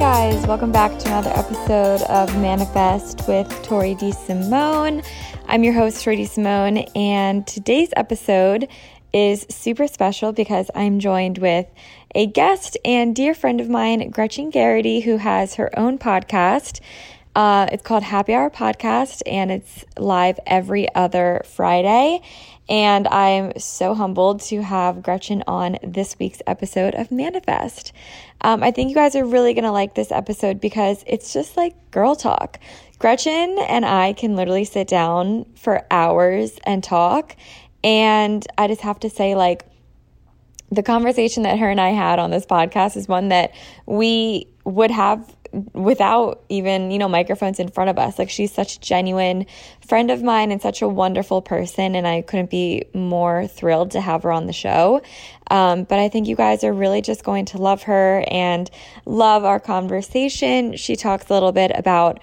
Guys, welcome back to another episode of Manifest with Tori DeSimone. I'm your host, Tori DeSimone, and today's episode is super special because I'm joined with a guest and dear friend of mine, Gretchen Garrity, who has her own podcast. It's called Happy Hour Podcast, and it's live every other Friday. And I'm so humbled to have Gretchen on this week's episode of Manifest. I think you guys are really going to like this episode because it's just like girl talk. Gretchen and I can literally sit down for hours and talk. And I just have to say, like, the conversation that her and I had on this podcast is one that we would have without even, microphones in front of us. Like, she's such a genuine friend of mine and such a wonderful person, and I couldn't be more thrilled to have her on the show. But I think you guys are really just going to love her and love our conversation. She talks a little bit about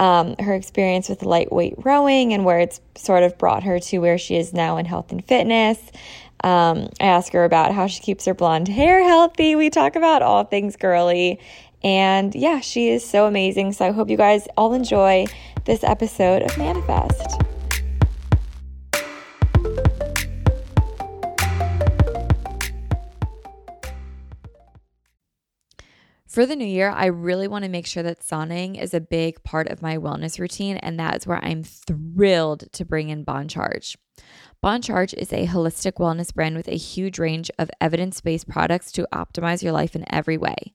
her experience with lightweight rowing and where it's sort of brought her to where she is now in health and fitness. I ask her about how she keeps her blonde hair healthy. We talk about all things girly. And yeah, she is so amazing. So I hope you guys all enjoy this episode of Manifest. For the new year, I really want to make sure that sauning is a big part of my wellness routine, and that is where I'm thrilled to bring in BON CHARGE. BON CHARGE is a holistic wellness brand with a huge range of evidence-based products to optimize your life in every way.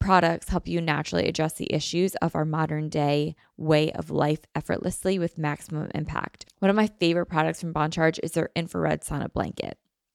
products help you naturally address the issues of our modern day way of life effortlessly with maximum impact. One of my favorite products from BON CHARGE is their infrared sauna blanket.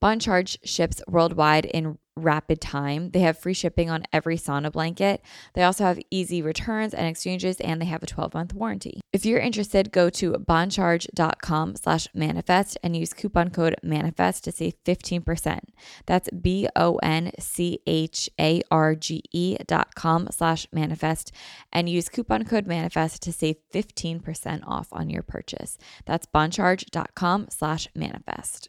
BON CHARGE ships worldwide in rapid time. They have free shipping on every sauna blanket. They also have easy returns and exchanges, and they have a 12-month warranty. If you're interested, go to boncharge.com/manifest and use coupon code manifest to save 15%. That's BONCHARGE.com/manifest and use coupon code manifest to save 15% off on your purchase. That's boncharge.com/manifest.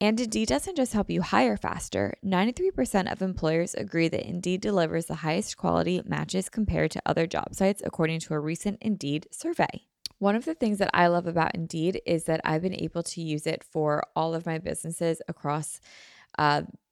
And Indeed doesn't just help you hire faster. 93% of employers agree that Indeed delivers the highest quality matches compared to other job sites, according to a recent Indeed survey. One of the things that I love about Indeed is that I've been able to use it for all of my businesses across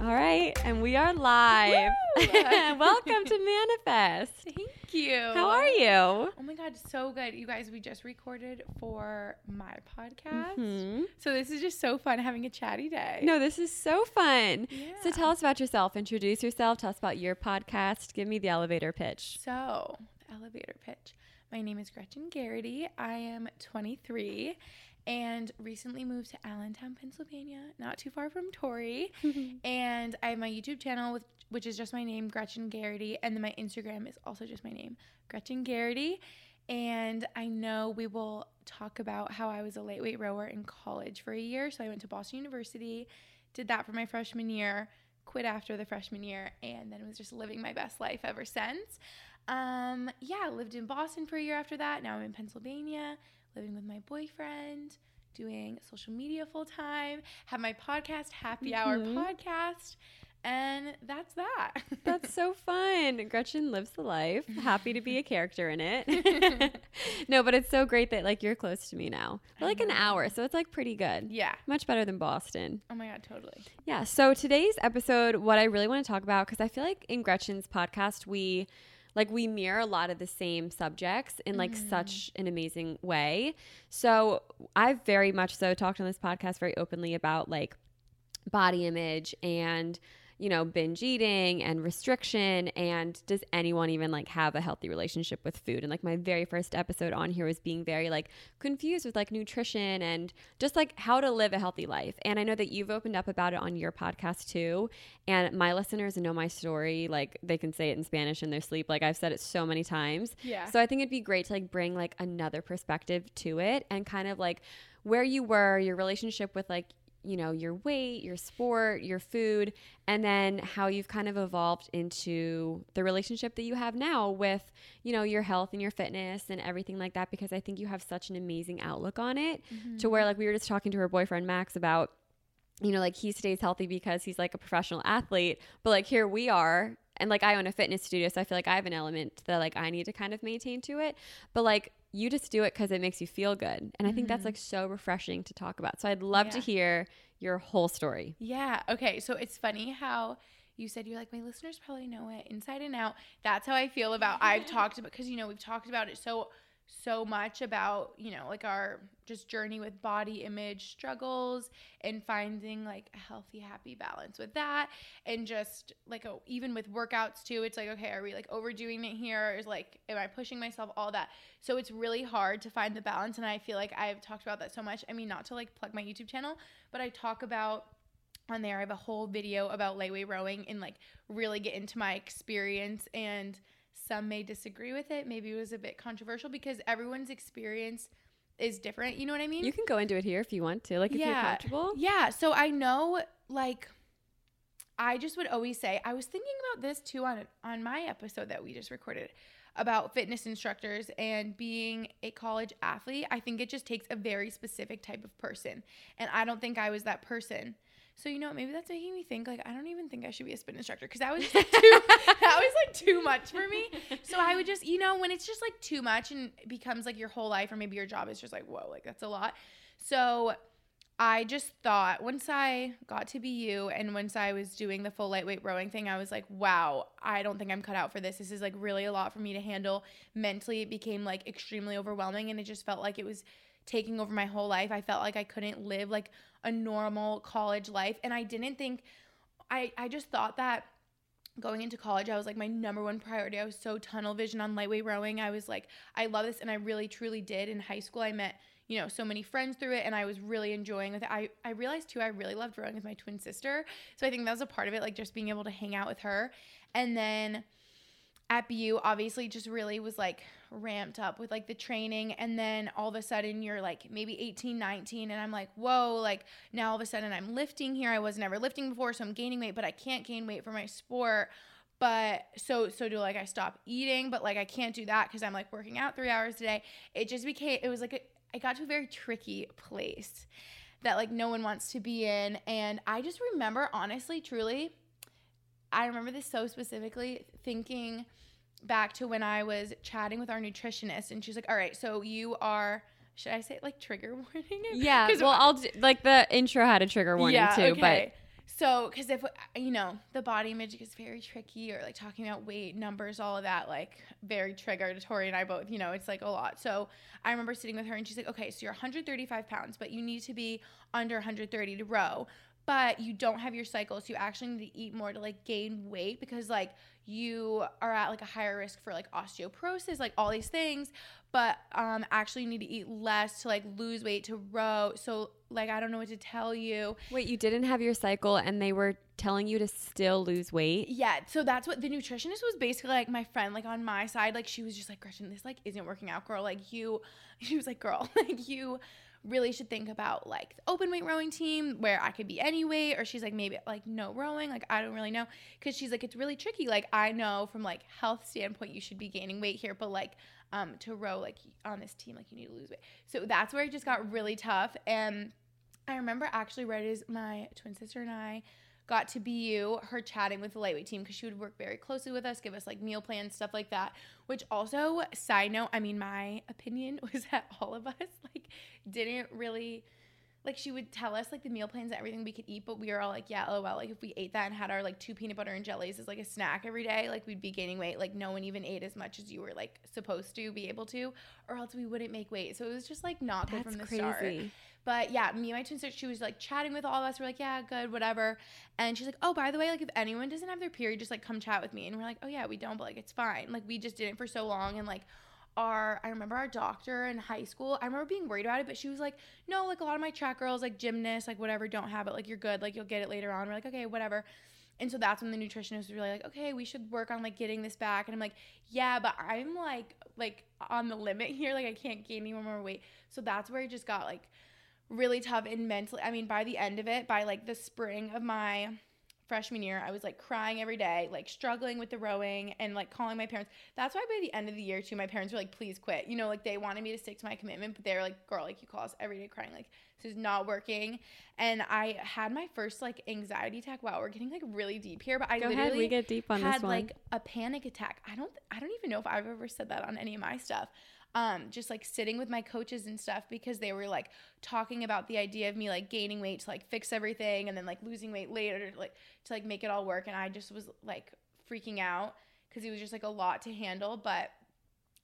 All right, and we are live. Welcome to Manifest. Thank you. How are you? Oh my God, so good. You guys, we just recorded for my podcast. Mm-hmm. So this is just so fun, having a chatty day. No, this is so fun. Yeah. So tell us about yourself. Introduce yourself. Tell us about your podcast. Give me the elevator pitch. So, elevator pitch. My name is Gretchen Garrity. I am 23. And recently moved to Allentown, Pennsylvania, not too far from Tori. And I have my YouTube channel, which is just my name, Gretchen Garrity. And then my Instagram is also just my name, Gretchen Garrity. And I know we will talk about how I was a lightweight rower in college for a year. So I went to Boston University, did that for my freshman year, quit after the freshman year, and then was just living my best life ever since. Yeah, lived in Boston for a year after that. Now I'm in Pennsylvania, living with my boyfriend, doing social media full time, have my podcast, Happy Hour Podcast, and that's that. That's so fun. Gretchen lives the life. Happy to be a character in it. No, but it's so great that like you're close to me now. We're like an hour, so it's like pretty good. Yeah. Much better than Boston. Oh my God, totally. Yeah, so today's episode, what I really want to talk about, because I feel like in Gretchen's podcast, we mirror a lot of the same subjects in like such an amazing way. So I've very much so talked on this podcast very openly about like body image and, you know, binge eating and restriction, and does anyone even like have a healthy relationship with food? And like my very first episode on here was being very like confused with like nutrition and just like how to live a healthy life. And I know that you've opened up about it on your podcast too. And my listeners know my story, like they can say it in Spanish in their sleep. Like I've said it so many times. Yeah. So I think it'd be great to like bring like another perspective to it and kind of like where you were, your relationship with like, you know, your weight, your sport, your food, and then how you've kind of evolved into the relationship that you have now with, you know, your health and your fitness and everything like that, because I think you have such an amazing outlook on it to where like we were just talking to her boyfriend Max about, you know, like he stays healthy because he's like a professional athlete, but like here we are. And like I own a fitness studio, so I feel like I have an element that like I need to kind of maintain to it. But like you just do it because it makes you feel good. And I think that's like so refreshing to talk about. So I'd love to hear your whole story. Yeah. Okay. So it's funny how you said you're like, my listeners probably know it inside and out. That's how I feel about I've talked about, because, you know, we've talked about it so much about, you know, like our just journey with body image struggles and finding like a healthy, happy balance with that. And just like, even with workouts too, it's like, okay, are we like overdoing it here? Is like, am I pushing myself? All that. So it's really hard to find the balance. And I feel like I've talked about that so much. I mean, not to like plug my YouTube channel, but I talk about on there, I have a whole video about layaway rowing and like really get into my experience, and some may disagree with it. Maybe it was a bit controversial because everyone's experience is different. You know what I mean? You can go into it here if you want to, like if you're comfortable. Yeah. So I know, like, I just would always say, I was thinking about this too on my episode that we just recorded about fitness instructors and being a college athlete. I think it just takes a very specific type of person. And I don't think I was that person. So, you know, maybe that's making me think, like, I don't even think I should be a spin instructor, because that was just, like, too much for me. So I would just, you know, when it's just like too much and it becomes like your whole life, or maybe your job is just like, whoa, like that's a lot. So I just thought once I got to BU and once I was doing the full lightweight rowing thing, I was like, wow, I don't think I'm cut out for this. This is like really a lot for me to handle mentally. It became like extremely overwhelming, and it just felt like it was taking over my whole life. I felt like I couldn't live like a normal college life. And I didn't think, I just thought that going into college, I was like my number one priority. I was so tunnel vision on lightweight rowing. I was like, I love this. And I really, truly did. In high school, I met, you know, so many friends through it, and I was really enjoying it. I realized too, I really loved rowing with my twin sister. So I think that was a part of it, like just being able to hang out with her. And then at BU, obviously, just really was like ramped up with like the training, and then all of a sudden you're like maybe 18, 19, and I'm like, whoa, like now all of a sudden I'm lifting here. I was never lifting before, so I'm gaining weight, but I can't gain weight for my sport. But so do like I stop eating, but like I can't do that because I'm like working out 3 hours a day. It just became, it was like I got to a very tricky place that like no one wants to be in. And I just remember, honestly, truly, I remember this so specifically, thinking back to when I was chatting with our nutritionist, and she's like, all right, so you are, should I say like trigger warning? Yeah. Well, I'll do, like the intro had a trigger warning too, okay. But so, cause if, you know, the body image is very tricky, or like talking about weight, numbers, all of that, like very triggered. Tori and I both, you know, it's like a lot. So I remember sitting with her and she's like, okay, so you're 135 pounds, but you need to be under 130 to row. But you don't have your cycle, so you actually need to eat more to like gain weight, because like you are at like a higher risk for like osteoporosis, like all these things. But actually you need to eat less to like lose weight to row. So like I don't know what to tell you. Wait, you didn't have your cycle and they were telling you to still lose weight? Yeah, so that's what the nutritionist was basically like, my friend, like on my side, like she was just like, Gretchen, this like isn't working out, girl. Like you, she was like, girl, like you really should think about like the open weight rowing team where I could be any weight. Or she's like, maybe like no rowing. Like, I don't really know. Cause she's like, it's really tricky. Like I know from like health standpoint, you should be gaining weight here, but like, to row like on this team, like you need to lose weight. So that's where it just got really tough. And I remember actually right as my twin sister and I got to BU, her chatting with the lightweight team, because she would work very closely with us, give us like meal plans, stuff like that, which also, side note, I mean, my opinion was that all of us like didn't really, like she would tell us like the meal plans and everything we could eat, but we were all like, yeah, lol, like if we ate that and had our like 2 peanut butter and jellies as like a snack every day, like we'd be gaining weight. Like no one even ate as much as you were like supposed to be able to, or else we wouldn't make weight. So it was just like not good from the start. But yeah, me and my twin sister, she was like chatting with all of us. We're like, yeah, good, whatever. And she's like, oh, by the way, like if anyone doesn't have their period, just like come chat with me. And we're like, oh yeah, we don't, but like it's fine. Like we just did it for so long. And like I remember our doctor in high school, I remember being worried about it, but she was like, no, like a lot of my track girls, like gymnasts, like whatever, don't have it. Like you're good. Like you'll get it later on. We're like, okay, whatever. And so that's when the nutritionist was really like, okay, we should work on like getting this back. And I'm like, yeah, but I'm like on the limit here. Like I can't gain any more weight. So that's where it just got like really tough and mentally. I mean, by the end of it, by like the spring of my freshman year, I was like crying every day, like struggling with the rowing and like calling my parents. That's why by the end of the year too, my parents were like, please quit. You know, like they wanted me to stick to my commitment, but they were like, girl, like you call us every day crying, like this is not working. And I had my first like anxiety attack. Wow, we're getting like really deep here, but I literally get deep on had this one. Like a panic attack. I don't even know if I've ever said that on any of my stuff. Just like sitting with my coaches and stuff because they were like talking about the idea of me like gaining weight to like fix everything and then like losing weight later like to like make it all work. And I just was like freaking out because it was just like a lot to handle. But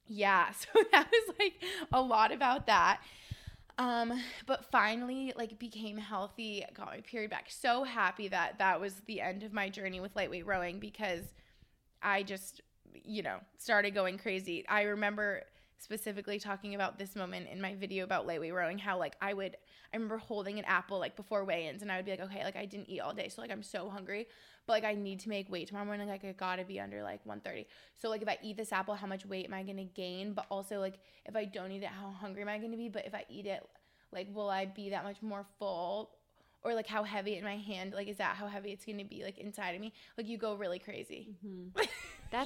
yeah, so that was like a lot about that. But finally like became healthy, got my period back. So happy that that was the end of my journey with lightweight rowing because I just, you know, started going crazy. I remember specifically talking about this moment in my video about lightweight rowing, how like I remember holding an apple like before weigh-ins and I would be like, okay, like I didn't eat all day, so like I'm so hungry, but like I need to make weight tomorrow morning, like I gotta be under like 130. So like if I eat this apple, how much weight am I gonna gain? But also like if I don't eat it, how hungry am I gonna be? But if I eat it, like will I be that much more full? Or like how heavy in my hand, like is that how heavy it's gonna be like inside of me? Like you go really crazy. Mm-hmm.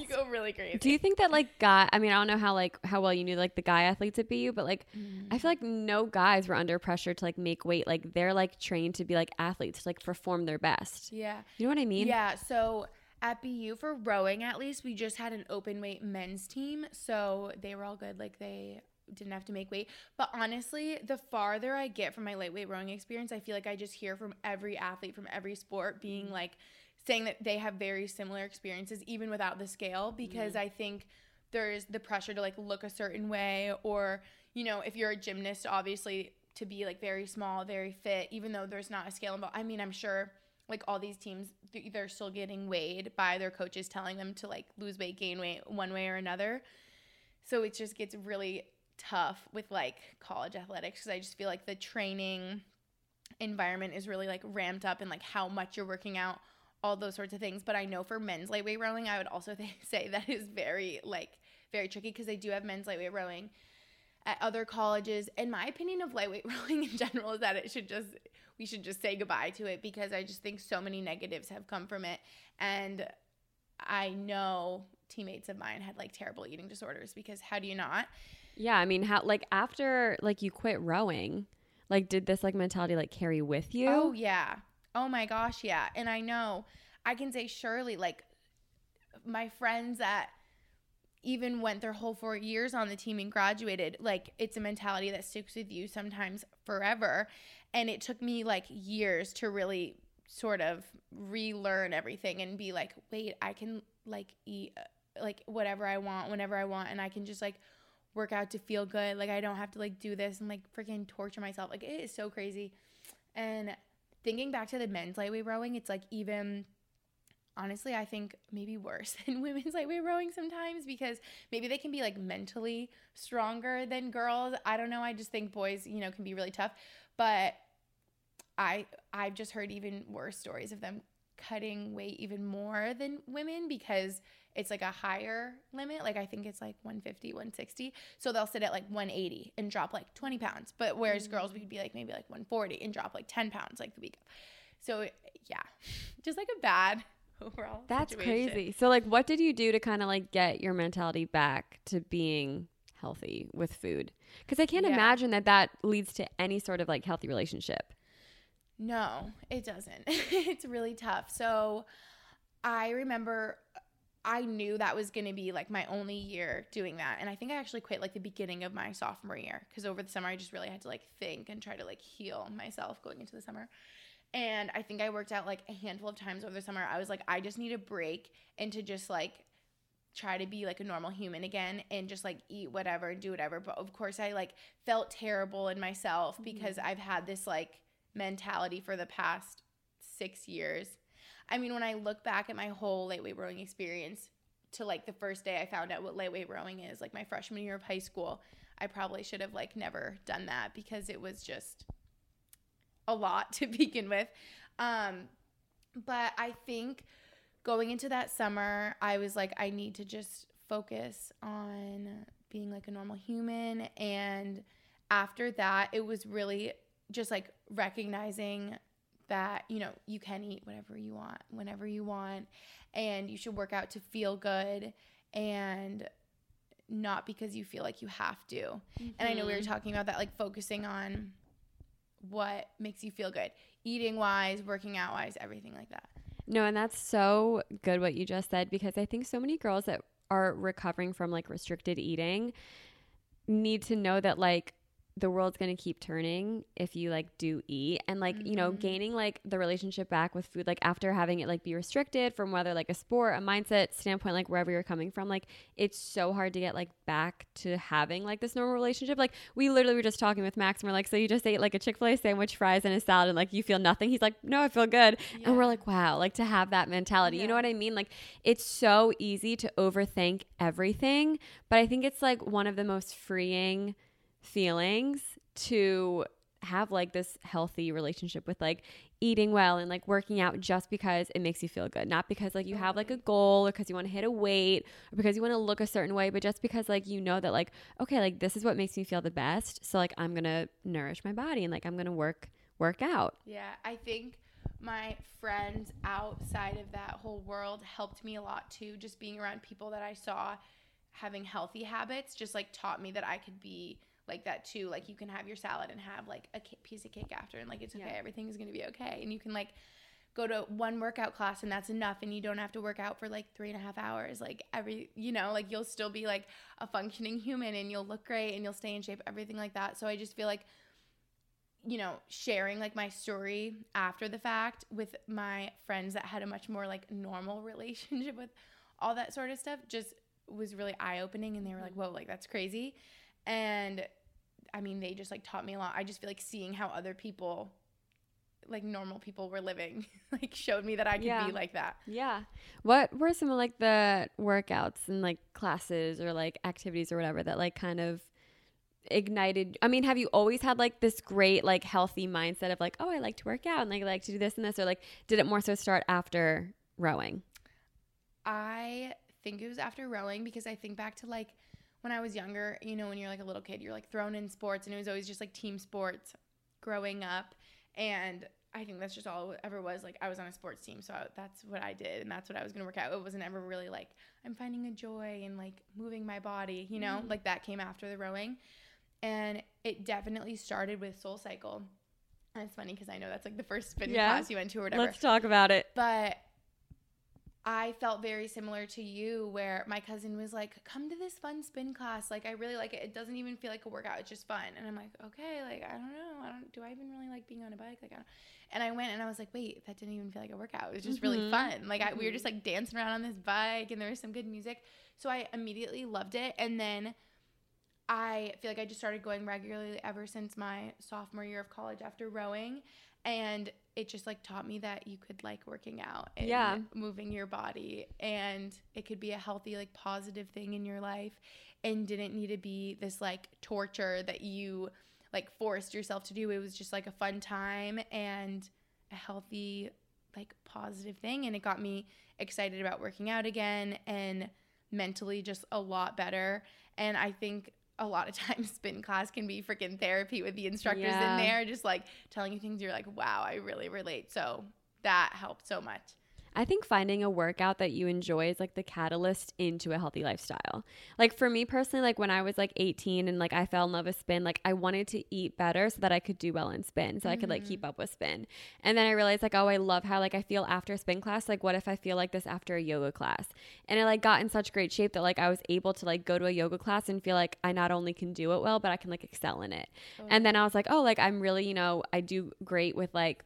You go really crazy. Do you think that like guy? I mean, I don't know how well you knew like the guy athletes at BU, but like I feel like no guys were under pressure to like make weight. Like they're like trained to be like athletes, to like perform their best. Yeah, you know what I mean? Yeah. So at BU for rowing, at least we just had an open weight men's team, so they were all good. Like they didn't have to make weight. But honestly, the farther I get from my lightweight rowing experience, I feel like I just hear from every athlete from every sport being like saying that they have very similar experiences even without the scale, because I think there's the pressure to like look a certain way, or you know, if you're a gymnast, obviously to be like very small, very fit, even though there's not a scale involved. I mean, I'm sure like all these teams, they're still getting weighed by their coaches telling them to like lose weight, gain weight one way or another. So it just gets really tough with like college athletics, because I just feel like the training environment is really like ramped up and like how much you're working out, all those sorts of things. But I know for men's lightweight rowing, I would also say that is very tricky, because they do have men's lightweight rowing at other colleges. And my opinion of lightweight rowing in general is that we should just say goodbye to it, because I just think so many negatives have come from it. And I know teammates of mine had like terrible eating disorders, because how do you not? Yeah, I mean, how like after like you quit rowing, like did this like mentality like carry with you? Oh yeah. Oh my gosh, yeah. And I know I can say surely like my friends that even went their whole 4 years on the team and graduated, like it's a mentality that sticks with you sometimes forever. And it took me like years to really sort of relearn everything and be like, wait, I can like eat like whatever I want, whenever I want, and I can just like work out to feel good. Like I don't have to like do this and like freaking torture myself. Like it is so crazy. And thinking back to the men's lightweight rowing, it's like even honestly I think maybe worse than women's lightweight rowing sometimes, because maybe they can be like mentally stronger than girls. I don't know. I just think boys, you know, can be really tough. But I've just heard even worse stories of them cutting weight even more than women, because it's like a higher limit. Like I think it's like 150, 160. So they'll sit at like 180 and drop like 20 pounds. But whereas girls, we'd be like maybe like 140 and drop like 10 pounds like the week. So yeah, just like a bad overall That's situation. Crazy. So like what did you do to kind of like get your mentality back to being healthy with food? Because I can't imagine that leads to any sort of like healthy relationship. No, it doesn't. It's really tough. So I remember I knew that was going to be like my only year doing that. And I think I actually quit like the beginning of my sophomore year, because over the summer I just really had to like think and try to like heal myself going into the summer. And I think I worked out like a handful of times over the summer. I was like, I just need a break and to just like try to be like a normal human again and just like eat whatever, do whatever. But of course I like felt terrible in myself because I've had this like mentality for the past 6 years. I mean, when I look back at my whole lightweight rowing experience to like the first day I found out what lightweight rowing is, like my freshman year of high school, I probably should have like never done that because it was just a lot to begin with. But I think going into that summer, I was like, I need to just focus on being like a normal human. And after that, it was really just like recognizing that, you know, you can eat whatever you want, whenever you want, and you should work out to feel good and not because you feel like you have to. Mm-hmm. And I know we were talking about that, like focusing on what makes you feel good, eating wise, working out wise, everything like that. No, and that's so good what you just said, because I think so many girls that are recovering from like restricted eating need to know that like the world's going to keep turning if you like do eat, and like, you know, gaining like the relationship back with food, like after having it like be restricted from whether like a sport, a mindset standpoint, like wherever you're coming from, like it's so hard to get like back to having like this normal relationship. Like we literally were just talking with Max and we're like, so you just ate like a Chick-fil-A sandwich, fries and a salad and like you feel nothing? He's like, no, I feel good. Yeah. And we're like, wow, like to have that mentality. Yeah. You know what I mean? Like it's so easy to overthink everything, but I think it's like one of the most freeing feelings to have like this healthy relationship with like eating well and like working out just because it makes you feel good, not because like you have like a goal or because you want to hit a weight or because you want to look a certain way, but just because like you know that like, okay, like this is what makes me feel the best, so like I'm gonna nourish my body and like I'm gonna work out. Yeah, I think my friends outside of that whole world helped me a lot too. Just being around people that I saw having healthy habits just like taught me that I could be like that too. Like you can have your salad and have like a piece of cake after and like it's okay. Yeah. Everything's gonna be okay. And you can like go to one workout class and that's enough, and you don't have to work out for like 3.5 hours. Like every, you know, like you'll still be like a functioning human and you'll look great and you'll stay in shape, everything like that. So I just feel like, you know, sharing like my story after the fact with my friends that had a much more like normal relationship with all that sort of stuff just was really eye-opening, and they were like, whoa, like that's crazy. And I mean, they just like taught me a lot. I just feel like seeing how other people, like normal people, were living like showed me that I could be like that. Yeah. What were some of like the workouts and like classes or like activities or whatever that like kind of ignited? I mean, have you always had like this great like healthy mindset of like, oh, I like to work out and like I like to do this and this, or like did it more so start after rowing? I think it was after rowing, because I think back to like when I was younger, you know, when you're like a little kid, you're like thrown in sports, and it was always just like team sports growing up. And I think that's just all it ever was. Like I was on a sports team, so that's what I did, and that's what I was going to work out. It wasn't ever really like I'm finding a joy in like moving my body, you know, like that came after the rowing. And it definitely started with SoulCycle. And it's funny because I know that's like the first spin class you went to or whatever. Let's talk about it. But I felt very similar to you, where my cousin was like, come to this fun spin class. Like, I really like it. It doesn't even feel like a workout. It's just fun. And I'm like, okay, like, I don't know. Do I even really like being on a bike? Like, I don't. And I went and I was like, wait, that didn't even feel like a workout. It was just really fun. Like, we were just like dancing around on this bike, and there was some good music. So I immediately loved it. And then I feel like I just started going regularly ever since my sophomore year of college after rowing. And it just like taught me that you could like working out and moving your body, and it could be a healthy, like positive thing in your life, and didn't need to be this like torture that you like forced yourself to do. It was just like a fun time and a healthy, like positive thing. And it got me excited about working out again, and mentally just a lot better. And I think a lot of times spin class can be freaking therapy with the instructors in there, just like telling you things you're like, wow, I really relate. So that helped so much. I think finding a workout that you enjoy is like the catalyst into a healthy lifestyle. Like for me personally, like when I was like 18 and like I fell in love with spin, like I wanted to eat better so that I could do well in spin, so I could like keep up with spin. And then I realized like, oh, I love how like I feel after spin class. Like what if I feel like this after a yoga class? And I like got in such great shape that like I was able to like go to a yoga class and feel like I not only can do it well, but I can like excel in it. And then I was like, oh, like I'm really, you know, I do great with like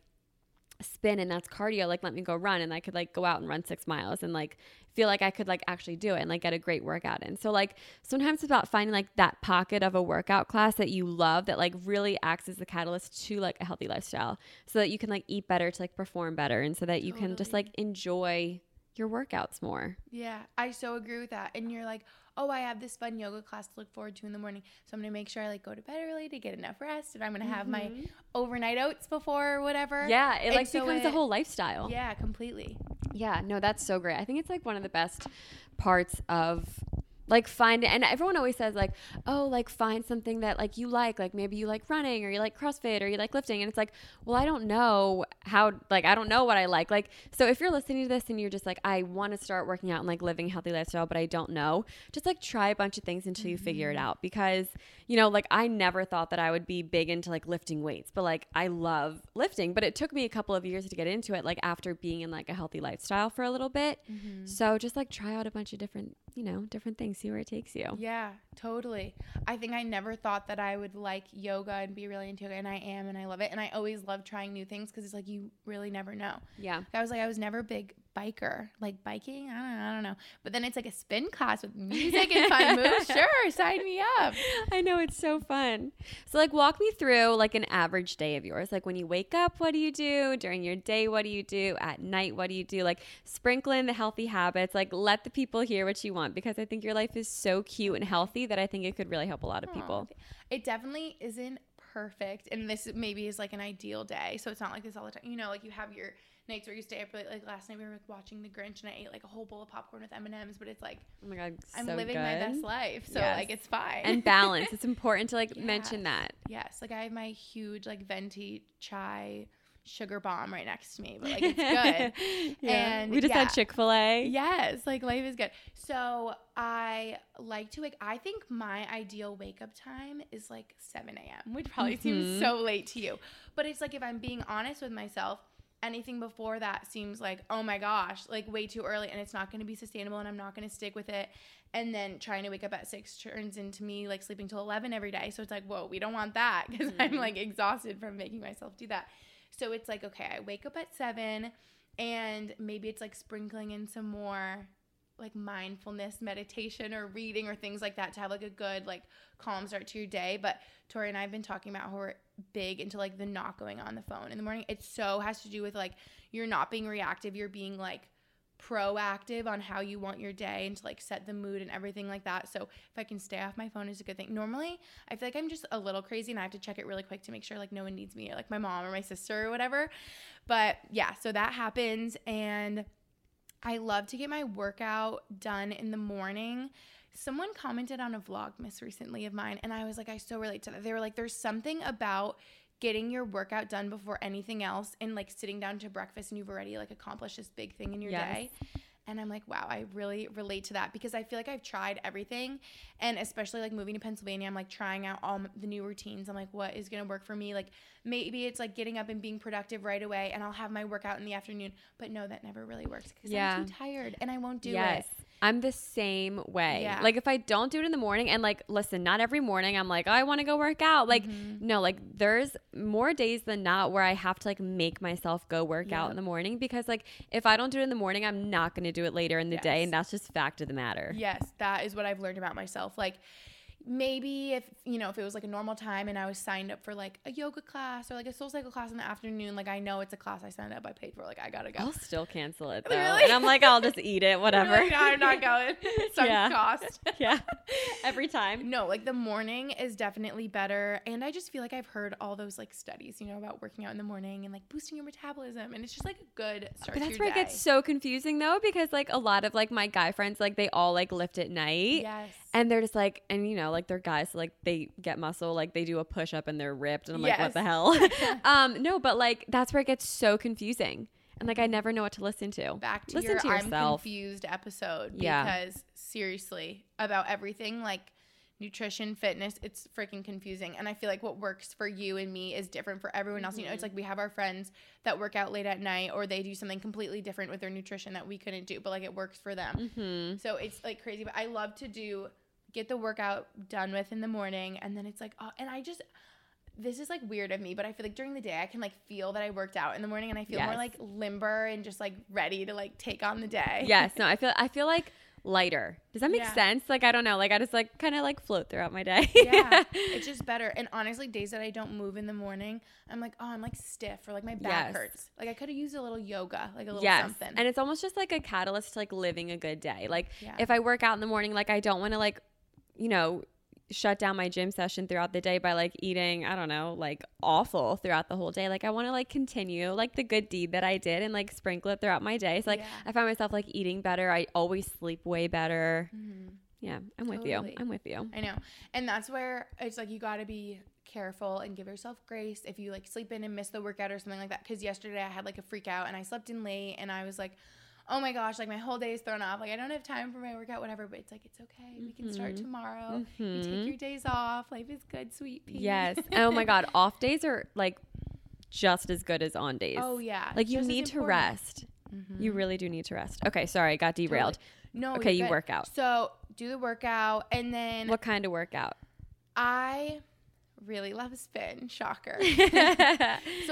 spin and that's cardio, like let me go run, and I could like go out and run 6 miles and like feel like I could like actually do it and like get a great workout in. So like sometimes it's about finding like that pocket of a workout class that you love that like really acts as the catalyst to like a healthy lifestyle so that you can like eat better to like perform better and so that you can just like enjoy your workouts more. Yeah, I so agree with that. And you're like, oh, I have this fun yoga class to look forward to in the morning, so I'm going to make sure I like go to bed early to get enough rest, and I'm going to have my overnight oats before or whatever. Yeah, it like so becomes a whole lifestyle. Yeah, completely. Yeah, no, that's so great. I think it's like one of the best parts of like find, and everyone always says like, oh, like find something that like you like maybe you like running or you like CrossFit or you like lifting. And it's like, well, I don't know how, like, I don't know what I like. Like, so if you're listening to this and you're just like, I want to start working out and like living a healthy lifestyle, but I don't know, just like try a bunch of things until you figure it out. Because, you know, like I never thought that I would be big into like lifting weights, but like I love lifting, but it took me a couple of years to get into it, like after being in like a healthy lifestyle for a little bit. So just like try out a bunch of different, you know, different things. See where it takes you. Yeah, totally. I think I never thought that I would like yoga and be really into it, and I am, and I love it, and I always love trying new things because it's like you really never know. Yeah, I was never a big biker, like biking. I don't know. But then it's like a spin class with music and fun moves. Sure, sign me up. I know, it's so fun. So like walk me through like an average day of yours. Like when you wake up, what do you do? During your day, what do you do? At night, what do you do? Like sprinkle in the healthy habits. Like let the people hear what you want, because I think your life is so cute and healthy that I think it could really help a lot of people. It definitely isn't perfect, and this maybe is like an ideal day, so it's not like this all the time. You know, like you have your nights where you stay up late. Like last night we were like watching The Grinch, and I ate like a whole bowl of popcorn with M&Ms, but it's like, oh my god, I'm so living my best life, so like it's fine. And balance, it's important to like mention that. Yes, like I have my huge like venti chai sugar bomb right next to me, but like it's good. And we just had Chick-fil-A. Yes, like life is good. So I like to wake, I think my ideal wake up time is like 7 a.m., which probably seems so late to you, but it's like if I'm being honest with myself, anything before that seems like, oh my gosh, like way too early, and it's not going to be sustainable, and I'm not going to stick with it. And then trying to wake up at 6 turns into me like sleeping till 11 every day. So it's like, whoa, we don't want that, because I'm like exhausted from making myself do that. So it's like, okay, I wake up at 7, and maybe it's like sprinkling in some more like mindfulness meditation or reading or things like that to have like a good like calm start to your day. But Tori and I have been talking about how we're big into like the not going on the phone in the morning. It so has to do with like you're not being reactive, you're being like proactive on how you want your day and to like set the mood and everything like that. So if I can stay off my phone is a good thing. Normally I feel like I'm just a little crazy, and I have to check it really quick to make sure like no one needs me, or like my mom or my sister or whatever. But yeah, so that happens, and I love to get my workout done in the morning. Someone commented on a Vlogmas recently of mine, and I was like, I so relate to that. They were like, there's something about getting your workout done before anything else and like sitting down to breakfast and you've already like accomplished this big thing in your day. And I'm like, wow, I really relate to that, because I feel like I've tried everything, and especially like moving to Pennsylvania, I'm like trying out all the new routines. I'm like, what is going to work for me? Like maybe it's like getting up and being productive right away, and I'll have my workout in the afternoon, but no, that never really works, because I'm too tired and I won't do it. I'm the same way. Yeah. Like if I don't do it in the morning, and like, listen, not every morning I'm like, oh, I want to go work out. Like, no, like there's more days than not where I have to like make myself go work out in the morning, because like if I don't do it in the morning, I'm not going to do it later in the day. And that's just fact of the matter. Yes. That is what I've learned about myself. Like maybe if, you know, if it was like a normal time and I was signed up for like a yoga class or like a SoulCycle class in the afternoon, like I know it's a class I signed up, I paid for, like I gotta go. I'll still cancel it though. Really? And I'm like, I'll just eat it, whatever. Like, no, I'm not going. Some cost. Every time. No, like the morning is definitely better. And I just feel like I've heard all those like studies, you know, about working out in the morning and like boosting your metabolism. And it's just like a good start to your day. That's where it gets so confusing though, because like a lot of like my guy friends, like they all like lift at night. Yes. And they're just like, and you know, like they're guys, so like they get muscle, like they do a push up and they're ripped, and I'm like, what the hell? No, but like that's where it gets so confusing, and like I never know what to listen to. Back to listen your I'm confused episode, because seriously, about everything like nutrition, fitness, it's freaking confusing, and I feel like what works for you and me is different for everyone else. You know, it's like we have our friends that work out late at night, or they do something completely different with their nutrition that we couldn't do, but like it works for them. So it's like crazy, but I love to get the workout done with in the morning, and then it's like, oh, and I just this is like weird of me, but I feel like during the day I can like feel that I worked out in the morning and I feel more like limber and just like ready to like take on the day. Yes. No, I feel like lighter. Does that make sense? Like, I don't know. Like I just like kind of like float throughout my day. Yeah. It's just better. And honestly, days that I don't move in the morning, I'm like, oh, I'm like stiff or like my back hurts. Like I could have used a little yoga, like a little something. And it's almost just like a catalyst to like living a good day. Like if I work out in the morning, like I don't want to like, you know, shut down my gym session throughout the day by like eating, I don't know, like awful throughout the whole day. Like I want to like continue like the good deed that I did and like sprinkle it throughout my day. So like I find myself like eating better. I always sleep way better. Mm-hmm. Yeah. I'm totally with you. I'm with you. I know. And that's where it's like, you got to be careful and give yourself grace if you like sleep in and miss the workout or something like that. Cause yesterday I had like a freak out and I slept in late and I was like, oh my gosh, like my whole day is thrown off. Like I don't have time for my workout, whatever, but it's like, it's okay. We can start tomorrow. Mm-hmm. You take your days off. Life is good, sweet pea. Yes. Oh my God. Off days are like just as good as on days. Oh yeah. Like you need to rest. Mm-hmm. You really do need to rest. Okay. Sorry. I got derailed. Totally. No. Okay. You work out. So do the workout and then. What kind of workout? I really love spin. Shocker. So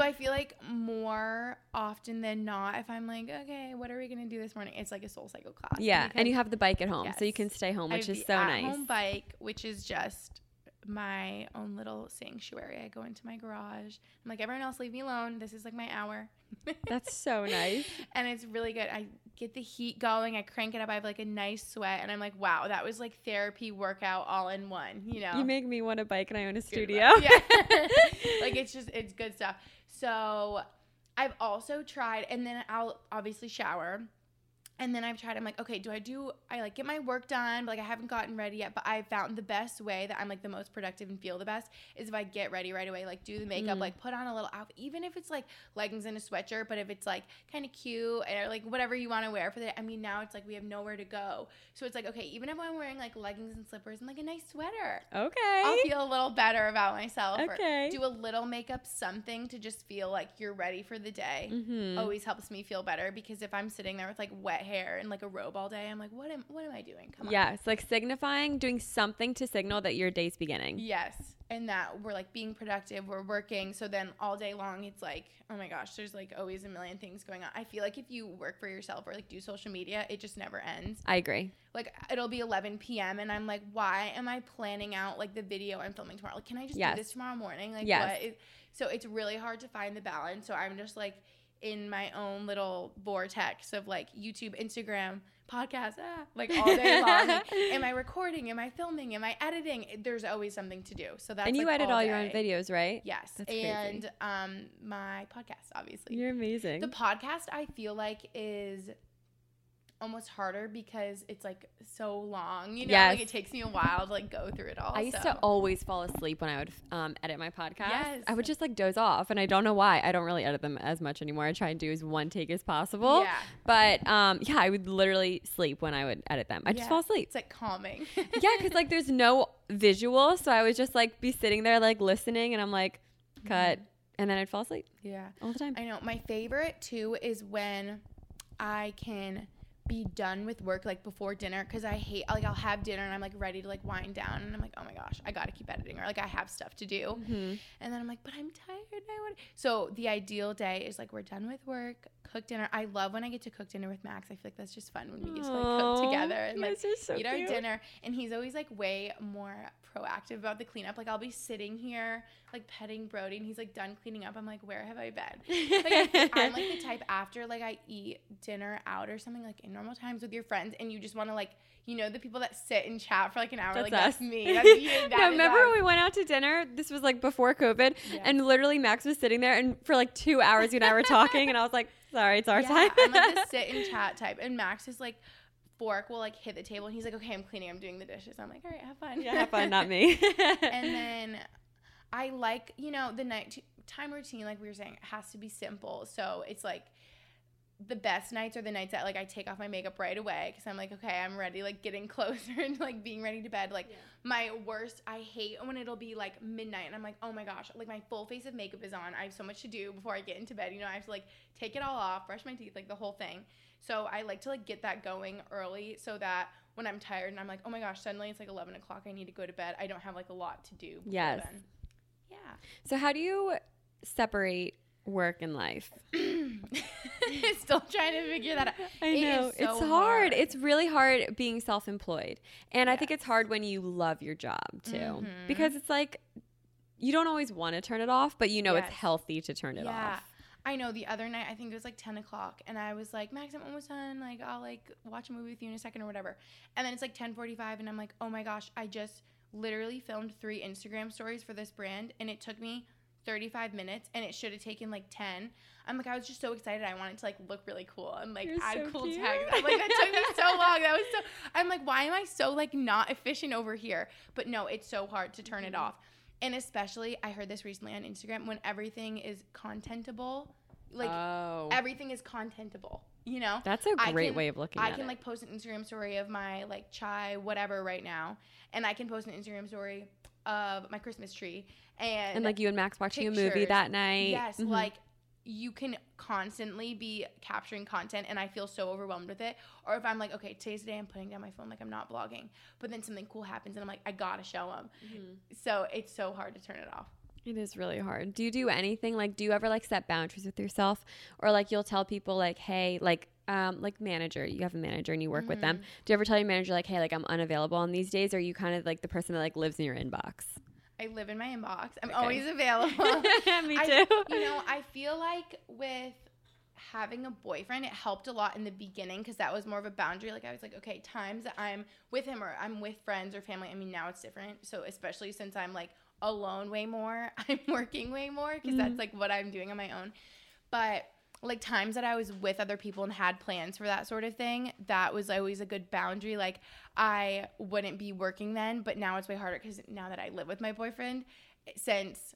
I feel like more often than not, if I'm like, okay, what are we going to do this morning? It's like a SoulCycle class. Yeah. And you have the bike at home. Yes. So you can stay home, which is so nice. Home bike, which is just my own little sanctuary. I go into my garage. I'm like, everyone else leave me alone. This is like my hour. That's so nice. And it's really good. I get the heat going. I crank it up. I have like a nice sweat. And I'm like, wow, that was like therapy workout all in one, you know? You make me want a bike and I own a studio. Yeah. Like it's just, it's good stuff. So I've also tried, and then I'll obviously shower. And then I've tried, I'm like, okay, I like get my work done, but like I haven't gotten ready yet, but I found the best way that I'm like the most productive and feel the best is if I get ready right away, like do the makeup, like put on a little outfit, even if it's like leggings and a sweatshirt, but if it's like kind of cute or like whatever you want to wear for the day. I mean, now it's like we have nowhere to go. So it's like, okay, even if I'm wearing like leggings and slippers and like a nice sweater, okay, I'll feel a little better about myself. Okay. Or do a little makeup, something to just feel like you're ready for the day. Mm-hmm. Always helps me feel better, because if I'm sitting there with like wet hair and like a robe all day, I'm like, what am I doing? Come on. Yes, like signifying, doing something to signal that your day's beginning. Yes, and that we're like being productive, we're working. So then all day long, it's like, oh my gosh, there's like always a million things going on. I feel like if you work for yourself or like do social media, it just never ends. I agree. Like it'll be 11 p.m. and I'm like, why am I planning out like the video I'm filming tomorrow? Like, can I just do this tomorrow morning? Like what? So it's really hard to find the balance. So I'm just like in my own little vortex of like YouTube, Instagram, podcast, like all day long. Like, am I recording? Am I filming? Am I editing? There's always something to do. So that's, and you like edit all your own videos, right? Yes. That's and crazy. My podcast, obviously. You're amazing. The podcast I feel like is almost harder because it's like so long, you know, like it takes me a while to like go through it all. I used to always fall asleep when I would edit my podcast. Yes. I would just like doze off, and I don't know why. I don't really edit them as much anymore. I try and do as one take as possible. Yeah. But I would literally sleep when I would edit them. I just fall asleep. It's like calming. Yeah, because like there's no visual, so I would just like be sitting there like listening, and I'm like, cut, and then I'd fall asleep. Yeah, all the time. I know. My favorite too is when I can be done with work like before dinner, because I hate, like I'll have dinner and I'm like ready to like wind down and I'm like, oh my gosh, I gotta keep editing, or like I have stuff to do, and then I'm like, but I'm tired. So the ideal day is like we're done with work, cook dinner. I love when I get to cook dinner with Max. I feel like that's just fun when we get to like cook together and like eat our dinner, and he's always like way more proactive about the cleanup. Like I'll be sitting here like petting Brody and he's like done cleaning up. I'm like, where have I been? Like I'm like the type, after like I eat dinner out or something like in normal times with your friends, and you just want to like, you know, the people that sit and chat for like an hour, that's like us. That's me. That's you. Now, remember when we went out to dinner? This was like before COVID, and literally Max was sitting there, and for like 2 hours, you and I were talking, and I was like, sorry, it's our time. I'm like the sit and chat type, and Max is like, fork will like hit the table, and he's like, okay, I'm cleaning, I'm doing the dishes. I'm like, all right, have fun. Yeah, have fun, not me. And then I like, you know, the nighttime routine, like we were saying, it has to be simple. So it's like the best nights are the nights that like I take off my makeup right away, because I'm like, okay, I'm ready, like getting closer and like being ready to bed. Like my worst, I hate when it'll be like midnight and I'm like, oh my gosh, like my full face of makeup is on. I have so much to do before I get into bed. You know, I have to like take it all off, brush my teeth, like the whole thing. So I like to like get that going early, so that when I'm tired and I'm like, oh my gosh, suddenly it's like 11 o'clock, I need to go to bed, I don't have like a lot to do before then. Yeah. So how do you separate work and life? Still trying to figure that out. I know. It's hard. It's really hard being self-employed. And yes. I think it's hard when you love your job too, because it's like you don't always want to turn it off, but you know it's healthy to turn it off. I know. The other night, I think it was like 10 o'clock, and I was like, Max, I'm almost done. Like, I'll like watch a movie with you in a second or whatever. And then it's like 10:45, and I'm like, oh my gosh, I just literally filmed 3 Instagram stories for this brand, and it took me 35 minutes, and it should have taken like 10. I'm like, I was just so excited. I wanted to like look really cool and like add so cool tags. I'm like, that took me so long. That was so. I'm like, why am I so like not efficient over here? But no, it's so hard to turn it off. And especially, I heard this recently on Instagram, when everything is contentable, like everything is contentable, you know? That's a great way of looking at it. I can like post an Instagram story of my like chai whatever right now, and I can post an Instagram story of my Christmas tree. And like you and Max watching pictures. A movie that night. Yes, like you can constantly be capturing content, and I feel so overwhelmed with it. Or if I'm like, okay, today's the day I'm putting down my phone, like I'm not vlogging. But then something cool happens, and I'm like, I gotta show them. Mm-hmm. So it's so hard to turn it off. It is really hard. Do you do anything? Like, do you ever like set boundaries with yourself, or like you'll tell people like, hey, like manager, you have a manager and you work with them. Do you ever tell your manager like, hey, like I'm unavailable on these days? Or are you kind of like the person that like lives in your inbox? I live in my inbox. I'm always available. Me too. You know, I feel like with having a boyfriend, it helped a lot in the beginning because that was more of a boundary. Like I was like, okay, times that I'm with him or I'm with friends or family. I mean, now it's different. So especially since I'm like alone way more, I'm working way more because that's like what I'm doing on my own. But like times that I was with other people and had plans for that sort of thing, that was always a good boundary. Like I wouldn't be working then, but now it's way harder because now that I live with my boyfriend, since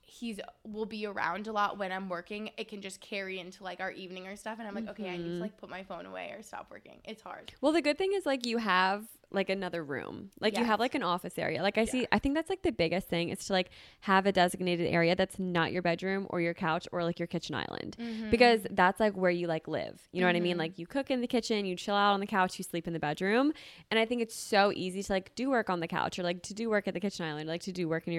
he's will be around a lot when I'm working, it can just carry into like our evening or stuff, and I'm like, okay, I need to like put my phone away or stop working. It's hard. Well, the good thing is like you have like another room, like you have like an office area. Like I see, I think that's like the biggest thing is to like have a designated area that's not your bedroom or your couch or like your kitchen island, because that's like where you like live, you know what I mean? Like you cook in the kitchen, you chill out on the couch, you sleep in the bedroom. And I think it's so easy to like do work on the couch or like to do work at the kitchen island, or, like to do work in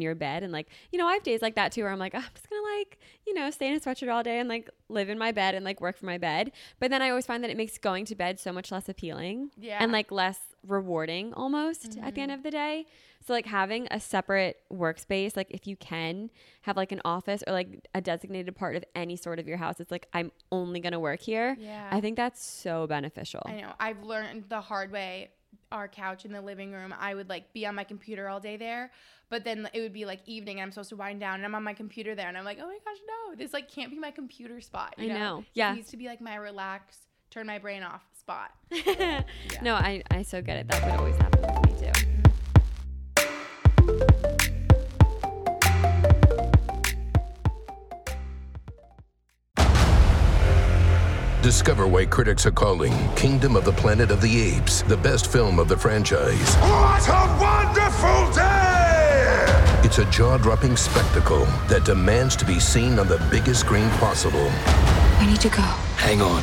your bed. And like, you know, I have days like that too where I'm like, oh, I'm just gonna like, you know, stay in a sweatshirt all day and like live in my bed and like work from my bed. But then I always find that it makes going to bed so much less appealing and like less rewarding almost at the end of the day. So like having a separate workspace, like if you can have like an office or like a designated part of any sort of your house, it's like I'm only gonna work here. Yeah, I think that's so beneficial. I know. I've learned the hard way. Our couch in the living room, I would like be on my computer all day there, but then it would be like evening and I'm supposed to wind down and I'm on my computer there and I'm like, oh my gosh, no, this like can't be my computer spot. You know? Yeah. It needs to be like my relaxed, turn my brain off spot. Yeah. No, I so get it. That would always happen with me too. Discover why critics are calling Kingdom of the Planet of the Apes the best film of the franchise. What a wonderful day! It's a jaw-dropping spectacle that demands to be seen on the biggest screen possible. We need to go. Hang on.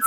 It's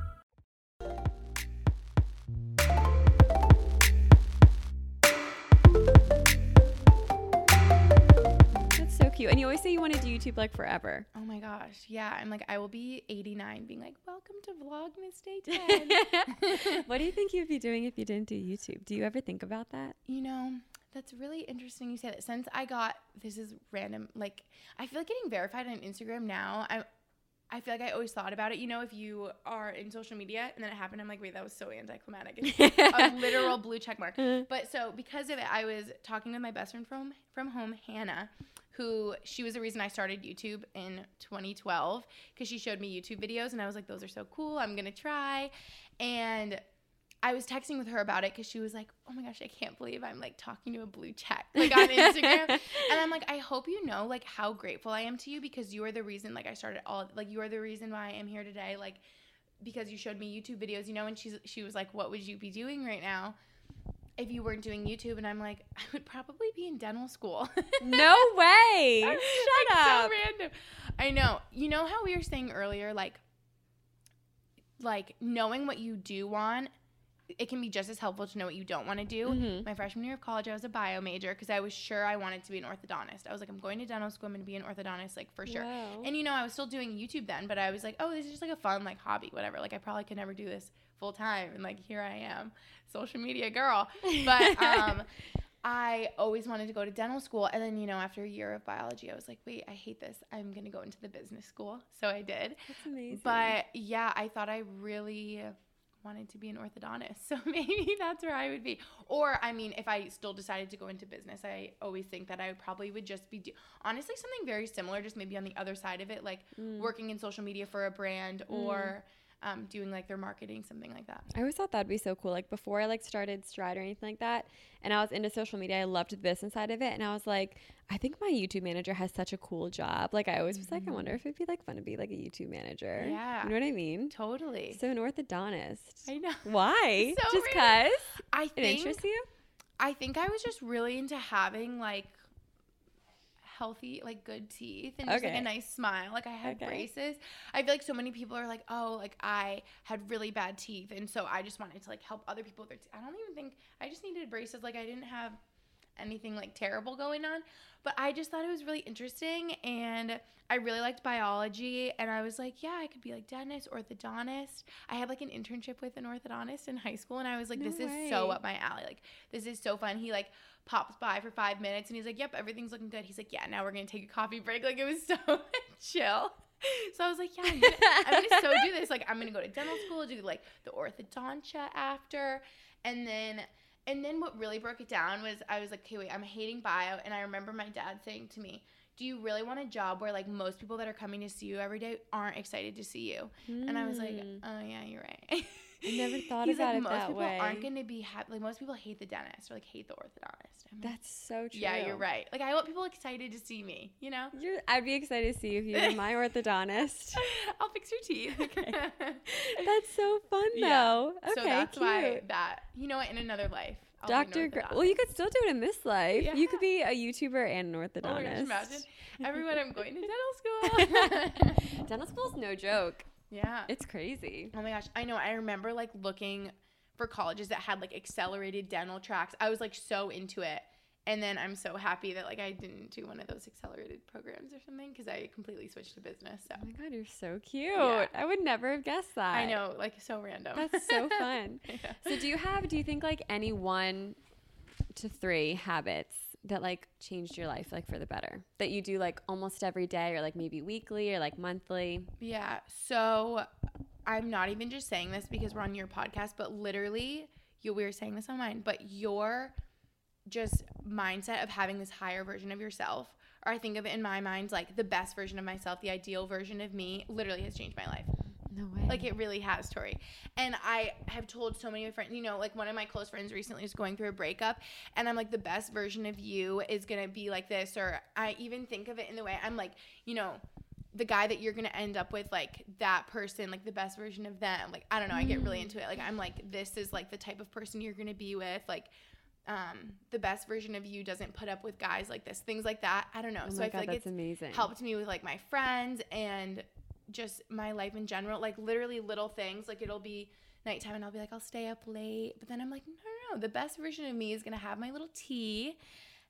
And you always say you want to do YouTube like forever. Oh my gosh. Yeah. I'm like, I will be 89 being like, welcome to Vlogmas Day 10. What do you think you'd be doing if you didn't do YouTube? Do you ever think about that? You know, that's really interesting you say that. Since I got, this is random, like I feel like getting verified on Instagram now, I I feel like I always thought about it. You know, if you are in social media and then it happened, I'm like, wait, that was so anticlimactic. It's a literal blue check mark. But so because of it, I was talking with my best friend from home, Hannah, who she was the reason I started YouTube in 2012 because she showed me YouTube videos and I was like, those are so cool. I'm going to try. And I was texting with her about it because she was like, oh my gosh, I can't believe I'm like talking to a blue check like on Instagram. And I'm like, I hope you know like how grateful I am to you because you are the reason like I started all like you are the reason why I'm here today like because you showed me YouTube videos, you know. And she was like, what would you be doing right now if you weren't doing YouTube? And I'm like, I would probably be in dental school. No way. Shut up. So random. I know. You know how we were saying earlier like knowing what you do want, it can be just as helpful to know what you don't want to do. Mm-hmm. My freshman year of college, I was a bio major because I was sure I wanted to be an orthodontist. I was like, I'm going to dental school. I'm going to be an orthodontist, like, for sure. Wow. And, you know, I was still doing YouTube then, but I was like, oh, this is just, like, a fun, like, hobby, whatever. Like, I probably could never do this full time. And, like, here I am, social media girl. But I always wanted to go to dental school. And then, you know, after a year of biology, I was like, wait, I hate this. I'm going to go into the business school. So I did. That's amazing. But, yeah, I thought I really – wanted to be an orthodontist, so maybe that's where I would be. Or I mean, if I still decided to go into business, I always think that I probably would just be honestly something very similar, just maybe on the other side of it, like working in social media for a brand or doing like their marketing, something like that. I always thought that'd be so cool. Like before I like started Stride or anything like that, and I was into social media, I loved the business side of it, and I was like, I think my YouTube manager has such a cool job. Like I always was like, I wonder if it'd be like fun to be like a YouTube manager. Yeah. You know what I mean? Totally. So an orthodontist. I know. Why? So just because it interests you? I think I was just really into having like healthy, like good teeth and just like a nice smile. Like I had braces. I feel like so many people are like, oh, like I had really bad teeth. And so I just wanted to like help other people with their teeth. I don't even think, I just needed braces. Like I didn't have anything like terrible going on, but I just thought it was really interesting and I really liked biology and I was like, yeah, I could be like dentist, orthodontist. I had like an internship with an orthodontist in high school and I was like, this is so up my alley. Like this is so fun. He like pops by for 5 minutes and he's like, yep, everything's looking good. He's like, yeah, now we're gonna take a coffee break. Like it was so chill. So I was like, yeah, I'm gonna so do this. Like I'm gonna go to dental school, do like the orthodontia after, and then what really broke it down was I was like, okay, wait, I'm hating bio. And I remember my dad saying to me, do you really want a job where like most people that are coming to see you every day aren't excited to see you? And I was like, oh yeah, you're right. I never thought about it that way. Most people aren't going to be happy. Like most people hate the dentist or like hate the orthodontist. I'm like, that's so true. Yeah, you're right. Like I want people excited to see me, you know? I'd be excited to see you if you were my orthodontist. I'll fix your teeth. Okay. That's so fun though. Yeah. Okay, so that's cute. Why that, you know what, in another life. Well, you could still do it in this life. Yeah. You could be a YouTuber and an orthodontist. Oh, just imagine. Everyone, I'm going to dental school. Dental school's no joke. Yeah. It's crazy. Oh my gosh. I know. I remember like looking for colleges that had like accelerated dental tracks. I was like so into it. And then I'm so happy that like I didn't do one of those accelerated programs or something because I completely switched to business. So. Oh my God, you're so cute. Yeah. I would never have guessed that. I know. Like so random. That's so fun. Yeah. So do you think like any 1 to 3 habits that like changed your life like for the better that you do like almost every day or like maybe weekly or like monthly? Yeah. So I'm not even just saying this because we're on your podcast, but literally we were saying this on mine, but your just mindset of having this higher version of yourself, or I think of it in my mind, like the best version of myself, the ideal version of me, literally has changed my life. No way. Like it really has, Tori. And I have told so many of my friends, you know, like one of my close friends recently is going through a breakup and I'm like, the best version of you is going to be like this. Or I even think of it in the way I'm like, you know, the guy that you're going to end up with, like that person, like the best version of them. Like, I don't know. I get really into it. Like, I'm like, this is like the type of person you're going to be with. Like, the best version of you doesn't put up with guys like this, things like that. I don't know. Oh my God, I feel like that's amazing. Helped me with like my friends and just my life in general, like literally little things. Like it'll be nighttime and I'll be like, I'll stay up late, but then I'm like, no, the best version of me is gonna have my little tea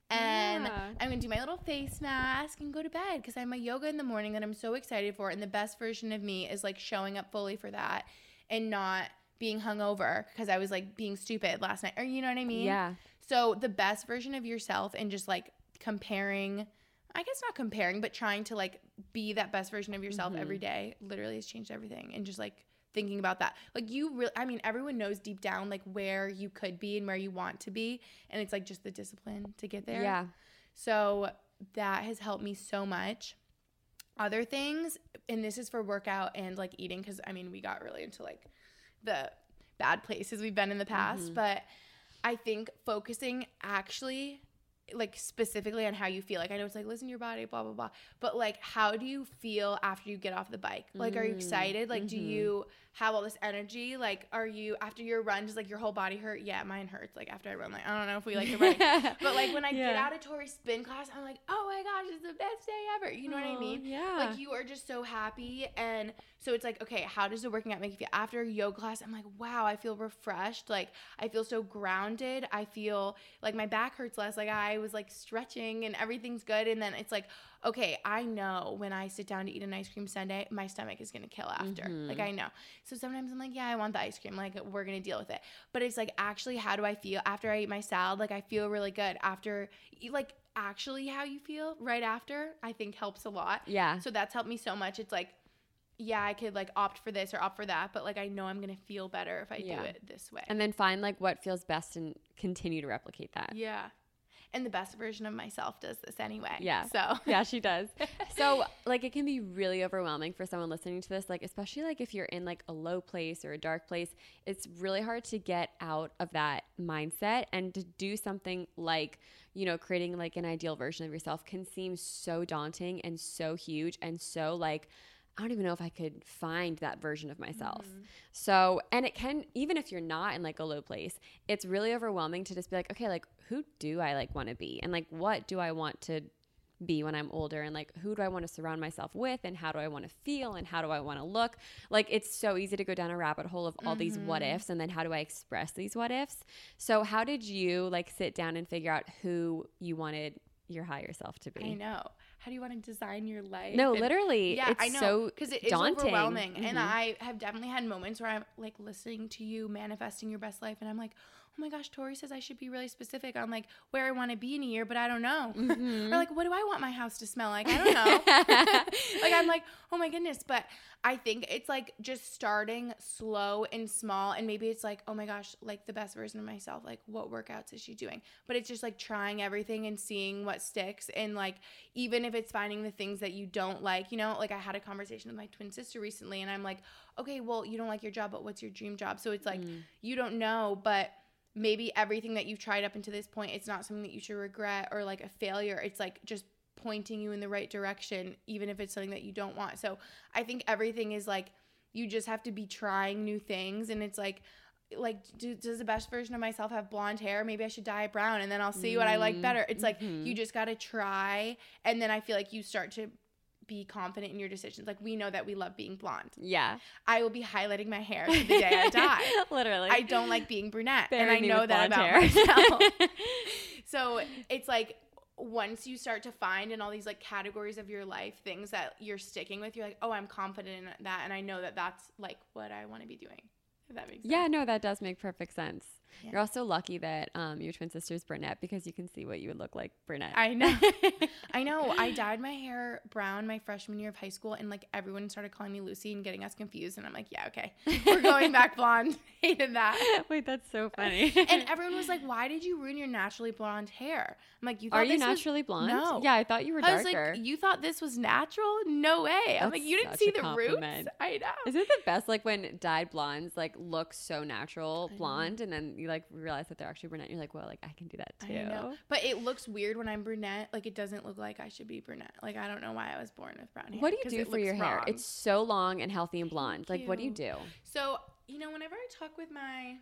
and I'm gonna do my little face mask and go to bed because I have my yoga in the morning that I'm so excited for, and the best version of me is like showing up fully for that and not being hungover because I was like being stupid last night, or you know what I mean? Yeah. So the best version of yourself, and just like comparing, I guess not comparing, but trying to like be that best version of yourself every day literally has changed everything. And just like thinking about that, like you really, I mean, everyone knows deep down like where you could be and where you want to be, and it's like just the discipline to get there. Yeah. So that has helped me so much. Other things, and this is for workout and like eating, because I mean we got really into like the bad places we've been in the past, but I think focusing actually like specifically on how you feel. Like I know it's like listen to your body, blah blah blah, but like how do you feel after you get off the bike? Like are you excited? Like do you have all this energy? Like are you after your run just like your whole body hurt? Yeah, mine hurts. Like after I run, like I don't know if we like to run, but like when I get out of Tori's spin class, I'm like, oh my gosh, it's the best day ever. You know what I mean? Yeah. Like you are just so happy, and so it's like okay, how does the working out make you feel? After yoga class, I'm like wow, I feel refreshed. Like I feel so grounded. I feel like my back hurts less. Like I was like stretching and everything's good. And then it's like okay, I know when I sit down to eat an ice cream sundae, my stomach is gonna kill after. Like I know. So sometimes I'm like yeah, I want the ice cream, like we're gonna deal with it. But it's like actually how do I feel after I eat my salad? Like I feel really good after, like actually how you feel right after I think helps a lot. Yeah, so that's helped me so much. It's like yeah, I could like opt for this or opt for that, but like I know I'm going to feel better if I do it this way. And then find like what feels best and continue to replicate that. Yeah. And the best version of myself does this anyway. Yeah. So yeah, she does. So like it can be really overwhelming for someone listening to this, like especially like if you're in like a low place or a dark place, it's really hard to get out of that mindset. And to do something like, you know, creating like an ideal version of yourself can seem so daunting and so huge and so like I don't even know if I could find that version of myself. So, and it can, even if you're not in like a low place, it's really overwhelming to just be like, okay, like who do I like want to be? And like, what do I want to be when I'm older? And like, who do I want to surround myself with? And how do I want to feel? And how do I want to look? Like, it's so easy to go down a rabbit hole of all these what ifs. And then how do I express these what ifs? So how did you like sit down and figure out who you wanted your higher self to be? I know. How do you want to design your life? No, and literally. Yeah, it's I know. So because it is daunting. Overwhelming. And I have definitely had moments where I'm like listening to you manifesting your best life. And I'm like, oh my gosh, Tori says I should be really specific on like where I want to be in a year, but I don't know. Or like, what do I want my house to smell like? I don't know. Like, I'm like, oh my goodness. But I think it's like just starting slow and small. And maybe it's like, oh my gosh, like the best version of myself, like what workouts is she doing? But it's just like trying everything and seeing what sticks. And like, even if it's finding the things that you don't like, you know, like I had a conversation with my twin sister recently and I'm like, okay, well, you don't like your job, but what's your dream job? So it's like, you don't know, but maybe everything that you've tried up until this point, it's not something that you should regret or like a failure. It's like just pointing you in the right direction, even if it's something that you don't want. So I think everything is like, you just have to be trying new things. And it's like, does the best version of myself have blonde hair? Maybe I should dye it brown and then I'll see what I like better. It's like, you just got to try. And then I feel like you start to be confident in your decisions. Like we know that we love being blonde. Yeah. I will be highlighting my hair to the day I die. Literally. I don't like being brunette. Bury and I know that about hair. Myself. So it's like once you start to find in all these like categories of your life, things that you're sticking with, you're like, oh, I'm confident in that. And I know that that's like what I want to be doing. If that makes sense. Yeah, no, that does make perfect sense. Yeah. You're also lucky that your twin sister's brunette because you can see what you would look like brunette. I know. I know. I dyed my hair brown my freshman year of high school and like everyone started calling me Lucy and getting us confused and I'm like, yeah, okay. We're going back blonde. Hated that. Wait, that's so funny. And everyone was like, why did you ruin your naturally blonde hair? I'm like, you thought this was... Are you naturally blonde? No. Yeah, I thought you were darker. I was like, you thought this was natural? No way. That's I'm like, you didn't see the roots? I know. Isn't it the best like when dyed blondes like look so natural blonde and then you like realize that they're actually brunette. You're like, well, like I can do that too. I know. But it looks weird when I'm brunette. Like it doesn't look like I should be brunette. Like I don't know why I was born with brown hair. What do you do for your hair? It's so long and healthy and blonde. Like what do you do? So, you know, whenever I talk with my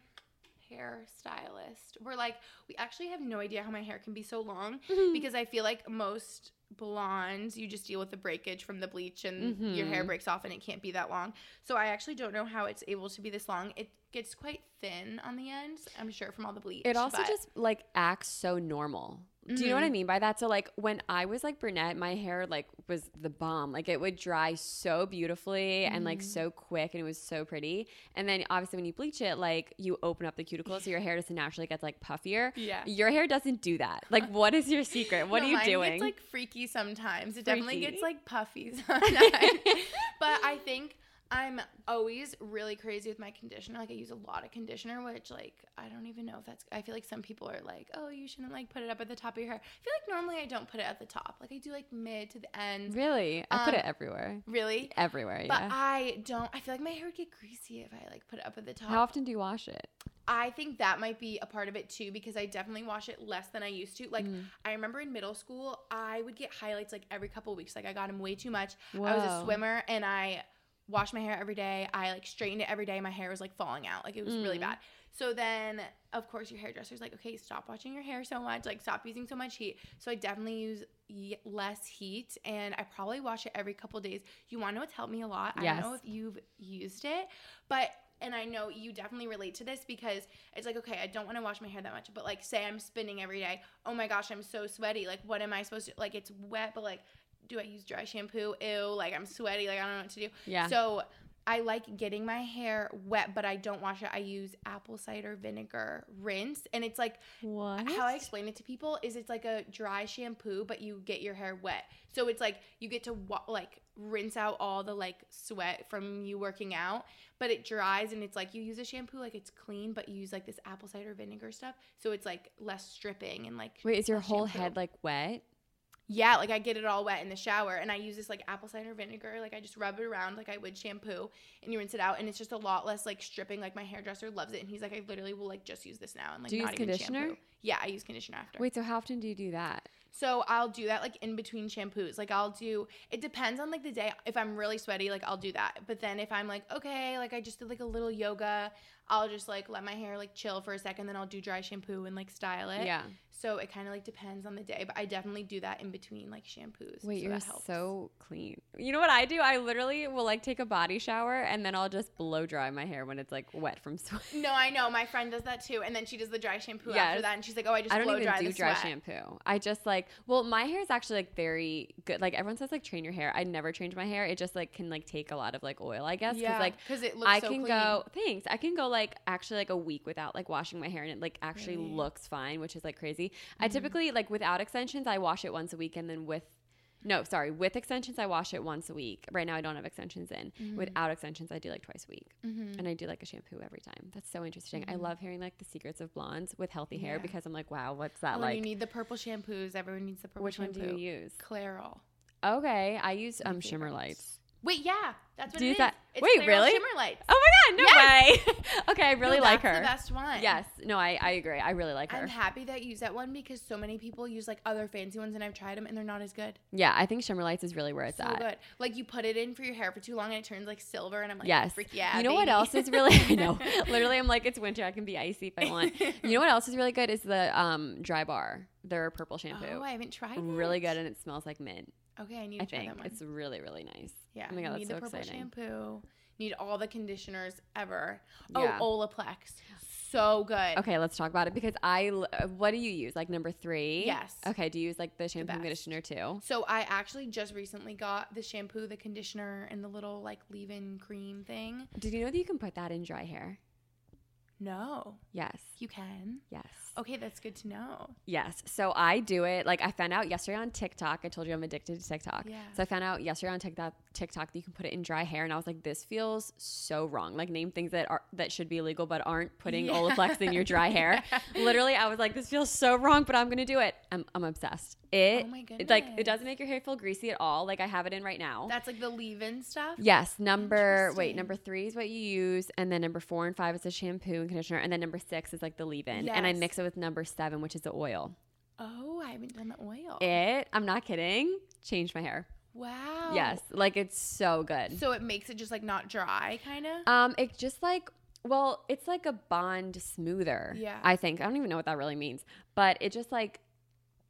hair stylist, we're like, we actually have no idea how my hair can be so long because I feel like most blondes, you just deal with the breakage from the bleach and your hair breaks off and it can't be that long. So I actually don't know how it's able to be this long. It gets quite thin on the ends, I'm sure, from all the bleach. It also just like acts so normal. Do you know what I mean by that? So like when I was like brunette, my hair like was the bomb. Like it would dry so beautifully and like so quick, and it was so pretty. And then obviously when you bleach it, like you open up the cuticles, so your hair just naturally gets like puffier. Yeah. Your hair doesn't do that. Like what is your secret? What are you doing? It's like freaky sometimes. It definitely gets like puffy sometimes. But I think I'm always really crazy with my conditioner. Like I use a lot of conditioner, which like I don't even know if that's, I feel like some people are like, oh, you shouldn't like put it up at the top of your hair. I feel like normally I don't put it at the top. Like I do like mid to the end. Really? I put it everywhere. Really? Everywhere, yeah. But I feel like my hair would get greasy if I like put it up at the top. How often do you wash it? I think that might be a part of it too, because I definitely wash it less than I used to. Like I remember in middle school, I would get highlights like every couple of weeks. Like I got them way too much. Whoa. I was a swimmer and I wash my hair every day. I like straightened it every day. My hair was like falling out. Like it was really bad. So then of course your hairdresser's like, okay, stop washing your hair so much. Like stop using so much heat. So I definitely use less heat, and I probably wash it every couple days. You want to know what's helped me a lot? Yes. I don't know if you've used it, but and I know you definitely relate to this, because it's like, okay, I don't want to wash my hair that much, but like say I'm spinning every day. Oh my gosh, I'm so sweaty. Like what am I supposed to, like it's wet, but like do I use dry shampoo? Ew, like I'm sweaty, like I don't know what to do. Yeah. So I like getting my hair wet, but I don't wash it. I use apple cider vinegar rinse, and it's like how I explain it to people is it's like a dry shampoo, but you get your hair wet. So it's like you get to like rinse out all the like sweat from you working out, but it dries, and it's like you use a shampoo, like it's clean, but you use like this apple cider vinegar stuff, so it's like less stripping and like. Wait, is your whole head like wet? Yeah, like I get it all wet in the shower, and I use this like apple cider vinegar, like I just rub it around like I would shampoo, and you rinse it out, and it's just a lot less like stripping. Like my hairdresser loves it, and he's like, I literally will like just use this now and like not even shampoo. Do you use conditioner? Yeah, I use conditioner after. Wait, so how often do you do that? So I'll do that like in between shampoos. Like I'll do, it depends on like the day. If I'm really sweaty, like I'll do that. But then if I'm like, okay, like I just did like a little yoga, I'll just like let my hair like chill for a second, then I'll do dry shampoo and like style it. Yeah. So it kind of like depends on the day, but I definitely do that in between like shampoos. Wait, so you're so clean. You know what I do? I literally will like take a body shower, and then I'll just blow dry my hair when it's like wet from sweat. No, I know. My friend does that too, and then she does the dry shampoo after that, and she's like, oh, I just blow dry the sweat. I don't even do dry shampoo. I just like, well, my hair is actually like very good. Like everyone says like train your hair. I never change my hair. It just like can like take a lot of like oil, I guess. Yeah, because it looks so clean. I can go like actually like a week without like washing my hair, and it like actually looks fine, which is like crazy. I typically like without extensions, I wash it once a week, and then with extensions, I wash it once a week. Right now I don't have extensions in. Without extensions, I do like twice a week, and I do like a shampoo every time. That's so interesting. I love hearing like the secrets of blondes with healthy hair, because I'm like, wow, what's that like? You need the purple shampoos. Everyone needs the purple shampoo. Which one do you use? Clairol. Okay, I use Shimmer Lights. Wait, yeah, that's what it is. It's Wait, really? Shimmer Lights. Oh my God, no way. Okay, I really like her. That's the best one. Yes, no, I agree. I really like her. I'm happy that you use that one, because so many people use like other fancy ones, and I've tried them and they're not as good. Yeah, I think Shimmer Lights is really where it's at. So good. Like you put it in for your hair for too long and it turns like silver, and I'm like, freak yeah. You know what else is really? I know. Literally, I'm like, it's winter. I can be icy if I want. You know what else is really good is the Dry Bar. Their purple shampoo. Oh, I haven't tried it. Really good, and it smells like mint. Okay, I need to try that one. It's really, really nice. Yeah. Oh my God, that's so exciting. Need the purple shampoo. Need all the conditioners ever. Yeah. Oh, Olaplex. So good. Okay, let's talk about it, because what do you use? Like number 3? Yes. Okay, do you use like the shampoo and conditioner too? So I actually just recently got the shampoo, the conditioner, and the little like leave-in cream thing. Did you know that you can put that in dry hair? No. Yes. You can? Yes. Okay, that's good to know. Yes. So I do it. Like I found out yesterday on TikTok. I told you I'm addicted to TikTok. Yeah. So I found out yesterday on TikTok that you can put it in dry hair, and I was like, this feels so wrong. Like name things that should be illegal but aren't, putting Olaplex in your dry hair. Literally, I was like, this feels so wrong, but I'm going to do it. I'm obsessed. It, oh my goodness. It's like, it doesn't make your hair feel greasy at all. Like I have it in right now. That's like the leave-in stuff? Yes. Number 3 is what you use, and then number 4 and 5 is the shampoo and conditioner, and then number 6 is like the leave-in. Yes. And I mix it with number 7, which is the oil. Oh, I haven't done the oil. I'm not kidding, changed my hair. Wow. Yes, like it's so good. So it makes it just like not dry, kind of? It just like, well, it's like a bond smoother. Yeah. I think. I don't even know what that really means, but it just like,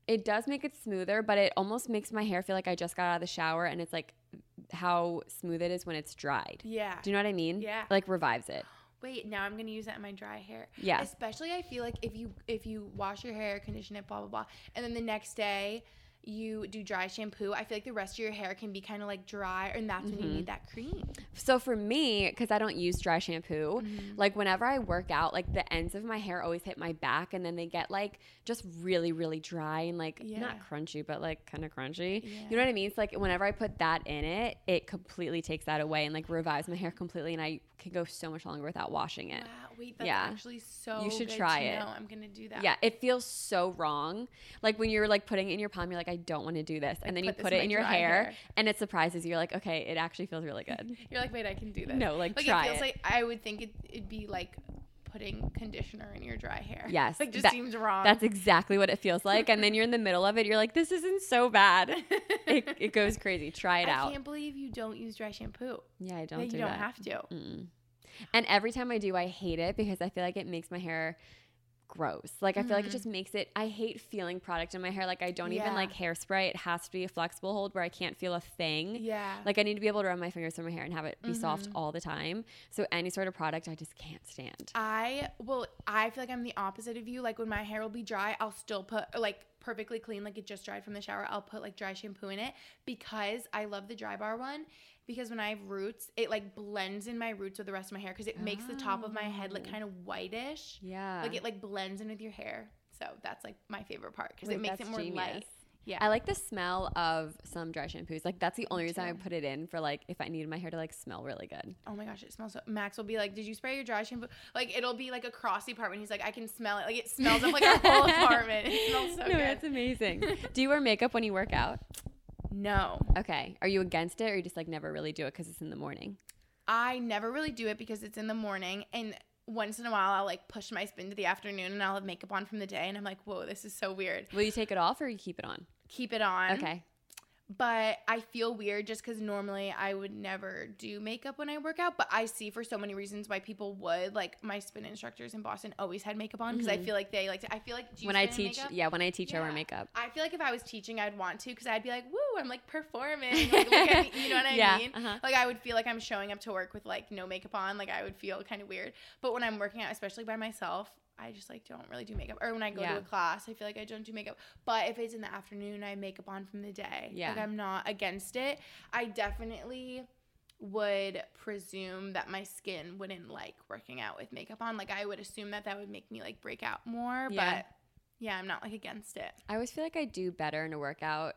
it does make it smoother, but it almost makes my hair feel like I just got out of the shower, and it's like how smooth it is when it's dried. Yeah. Do you know what I mean? Yeah. Like revives it. wait, now I'm going to use that in my dry hair. Yeah. Especially I feel like if you wash your hair, condition it, blah, blah, blah, and then the next day you do dry shampoo, I feel like the rest of your hair can be kind of like dry, and that's when you need that cream. So for me, because I don't use dry shampoo, like whenever I work out, like the ends of my hair always hit my back, and then they get like just really, really dry and like not crunchy, but like kind of crunchy. Yeah. You know what I mean? It's like whenever I put that in it, it completely takes that away and like revives my hair completely, and I can go so much longer without washing it. Wow, wait, that's actually so you should good try to it. Know. I'm gonna do that. Yeah, it feels so wrong. Like when you're like putting it in your palm, you're like, I don't want to do this, and then you put it in your hair, and it surprises you. You're like, okay, it actually feels really good. You're like, wait, I can do this. No, like try it. Feels like I would think it'd be like putting conditioner in your dry hair. Yes, like just that, seems wrong. That's exactly what it feels like, and then you're in the middle of it. You're like, this isn't so bad. It goes crazy. Try it out. I can't believe you don't use dry shampoo. Yeah, I don't. That do you don't that. Have to. Mm-mm. And every time I do, I hate it because I feel like it makes my hair gross. Like I feel like it just makes it, I hate feeling product in my hair. Like I don't even like hairspray. It has to be a flexible hold where I can't feel a thing. Yeah. Like I need to be able to run my fingers through my hair and have it be soft all the time. So any sort of product I just can't stand. I feel like I'm the opposite of you. Like when my hair will be dry, I'll still put like perfectly clean, like it just dried from the shower, I'll put like dry shampoo in it because I love the Dry Bar one. Because when I have roots, it like blends in my roots with the rest of my hair because it makes the top of my head look kind of whitish. Yeah. Like it like blends in with your hair. So that's like my favorite part because it makes it more light. Yeah. I like the smell of some dry shampoos. Like that's the only reason I put it in, for like if I needed my hair to like smell really good. Oh my gosh, it smells so. Max will be like, did you spray your dry shampoo? Like it'll be like across the apartment. He's like, I can smell it. Like it smells up like our whole apartment. It smells so good. No, that's amazing. Do you wear makeup when you work out? No. Okay. Are you against it, or you just like never really do it because it's in the morning? I never really do it because it's in the morning, and once in a while I'll like push my spin to the afternoon and I'll have makeup on from the day and I'm like, whoa, this is so weird. Will you take it off or you keep it on? Keep it on. Okay. But I feel weird just because normally I would never do makeup when I work out, but I see for so many reasons why people would. Like my spin instructors in Boston always had makeup on because I feel like they like to, I feel like when I teach, I wear makeup. I feel like if I was teaching, I'd want to because I'd be like, woo, I'm like performing. Like, look at me, you know what I mean? Uh-huh. Like I would feel like I'm showing up to work with like no makeup on. Like I would feel kind of weird. But when I'm working out, especially by myself, I just like don't really do makeup. Or when I go to a class, I feel like I don't do makeup. But if it's in the afternoon, I have makeup on from the day. Yeah. Like I'm not against it. I definitely would presume that my skin wouldn't like working out with makeup on. Like I would assume that would make me like break out more. Yeah. But yeah, I'm not like against it. I always feel like I do better in a workout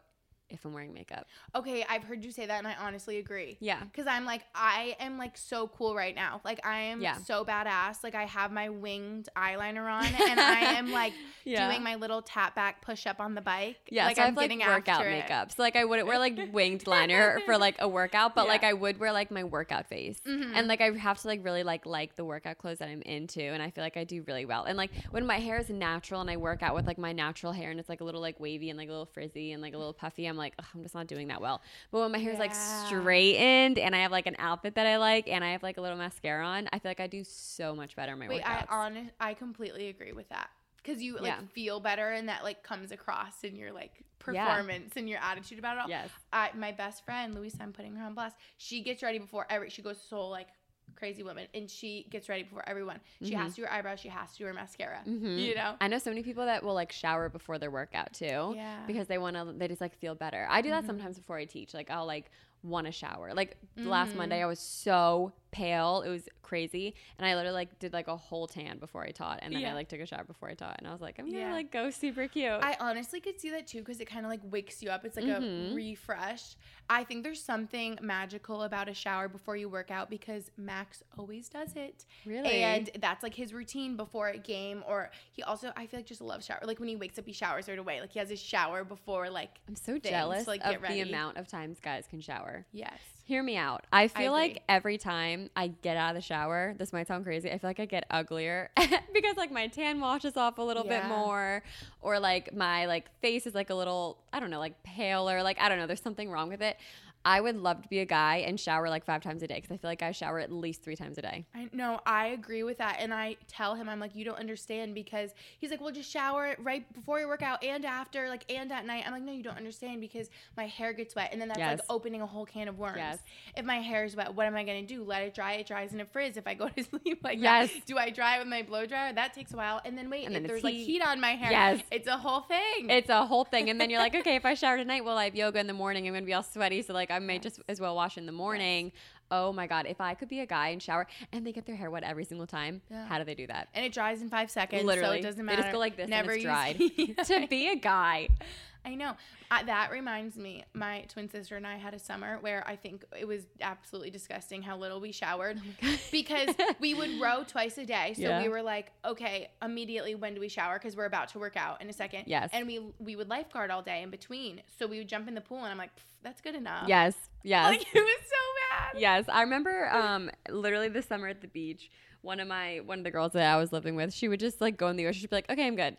if I'm wearing makeup. Okay, I've heard you say that and I honestly agree. Yeah. Because I'm like, I am like so cool right now. Like I am so badass. Like I have my winged eyeliner on and I am like doing my little tap back push up on the bike. Yeah, like so I'm getting like workout makeup. So like I wouldn't wear like winged liner for like a workout, but like I would wear like my workout face. Mm-hmm. And like I have to like really like the workout clothes that I'm into, and I feel like I do really well. And like when my hair is natural and I work out with like my natural hair and it's like a little like wavy and like a little frizzy and like a little puffy, I'm like, I'm just not doing that well. But when my hair's like straightened and I have like an outfit that I like and I have like a little mascara on, I feel like I do so much better in my workouts. I completely agree with that because you like feel better, and that like comes across in your like performance and your attitude about it all. Yes. My best friend Louisa, I'm putting her on blast, she gets ready before every, she goes to Seoul like crazy woman, and she gets ready before everyone. She has to do her eyebrows, she has to do her mascara. You know, I know so many people that will like shower before their workout too, because they want to, they just like feel better. I do that sometimes before I teach. Like I'll like want to shower. Like last Monday I was so pale, it was crazy, and I literally like did like a whole tan before I taught, and then I like took a shower before I taught, and I was like, I'm gonna like go super cute. I honestly could see that too because it kind of like wakes you up. It's like a refresh. I think there's something magical about a shower before you work out because Max always does it. Really? And that's like his routine before a game, or he also, I feel like, just loves shower. Like when he wakes up, he showers right away. Like he has his shower before like, I'm so jealous to, like, of the amount of times guys can shower. Yes. Hear me out. I feel like every time I get out of the shower, this might sound crazy, I feel like I get uglier because like my tan washes off a little bit more, or like my like face is like a little, I don't know, like paler. Like I don't know, there's something wrong with it. I would love to be a guy and shower like 5 times a day because I feel like I shower at least 3 times a day. I know. I agree with that. And I tell him, I'm like, you don't understand, because he's like, well, just shower right before your workout and after, like, and at night. I'm like, no, you don't understand, because my hair gets wet. And then that's like opening a whole can of worms. Yes. If my hair is wet, what am I going to do? Let it dry. It dries in a frizz if I go to sleep like that. Do I dry with my blow dryer? That takes a while. And then wait, and then if there's like heat on my hair, it's a whole thing. It's a whole thing. And then you're like, okay, if I shower tonight, well, I have yoga in the morning. I'm going to be all sweaty. So like, I might just as well wash in the morning. Oh my God. If I could be a guy and shower, and they get their hair wet every single time. Yeah. How do they do that? And it dries in 5 seconds. Literally. So it doesn't matter. They just go like this. Never, and it's dried. To be a guy. I know. That reminds me, my twin sister and I had a summer where I think it was absolutely disgusting how little we showered, because we would row twice a day. So we were like, okay, immediately, when do we shower? Because we're about to work out in a second. Yes. And we would lifeguard all day in between. So we would jump in the pool, and I'm like, that's good enough. Yes. Yes. Like, it was so bad. Yes. I remember literally this summer at the beach, one of the girls that I was living with, she would just like go in the ocean. She'd be like, okay, I'm good.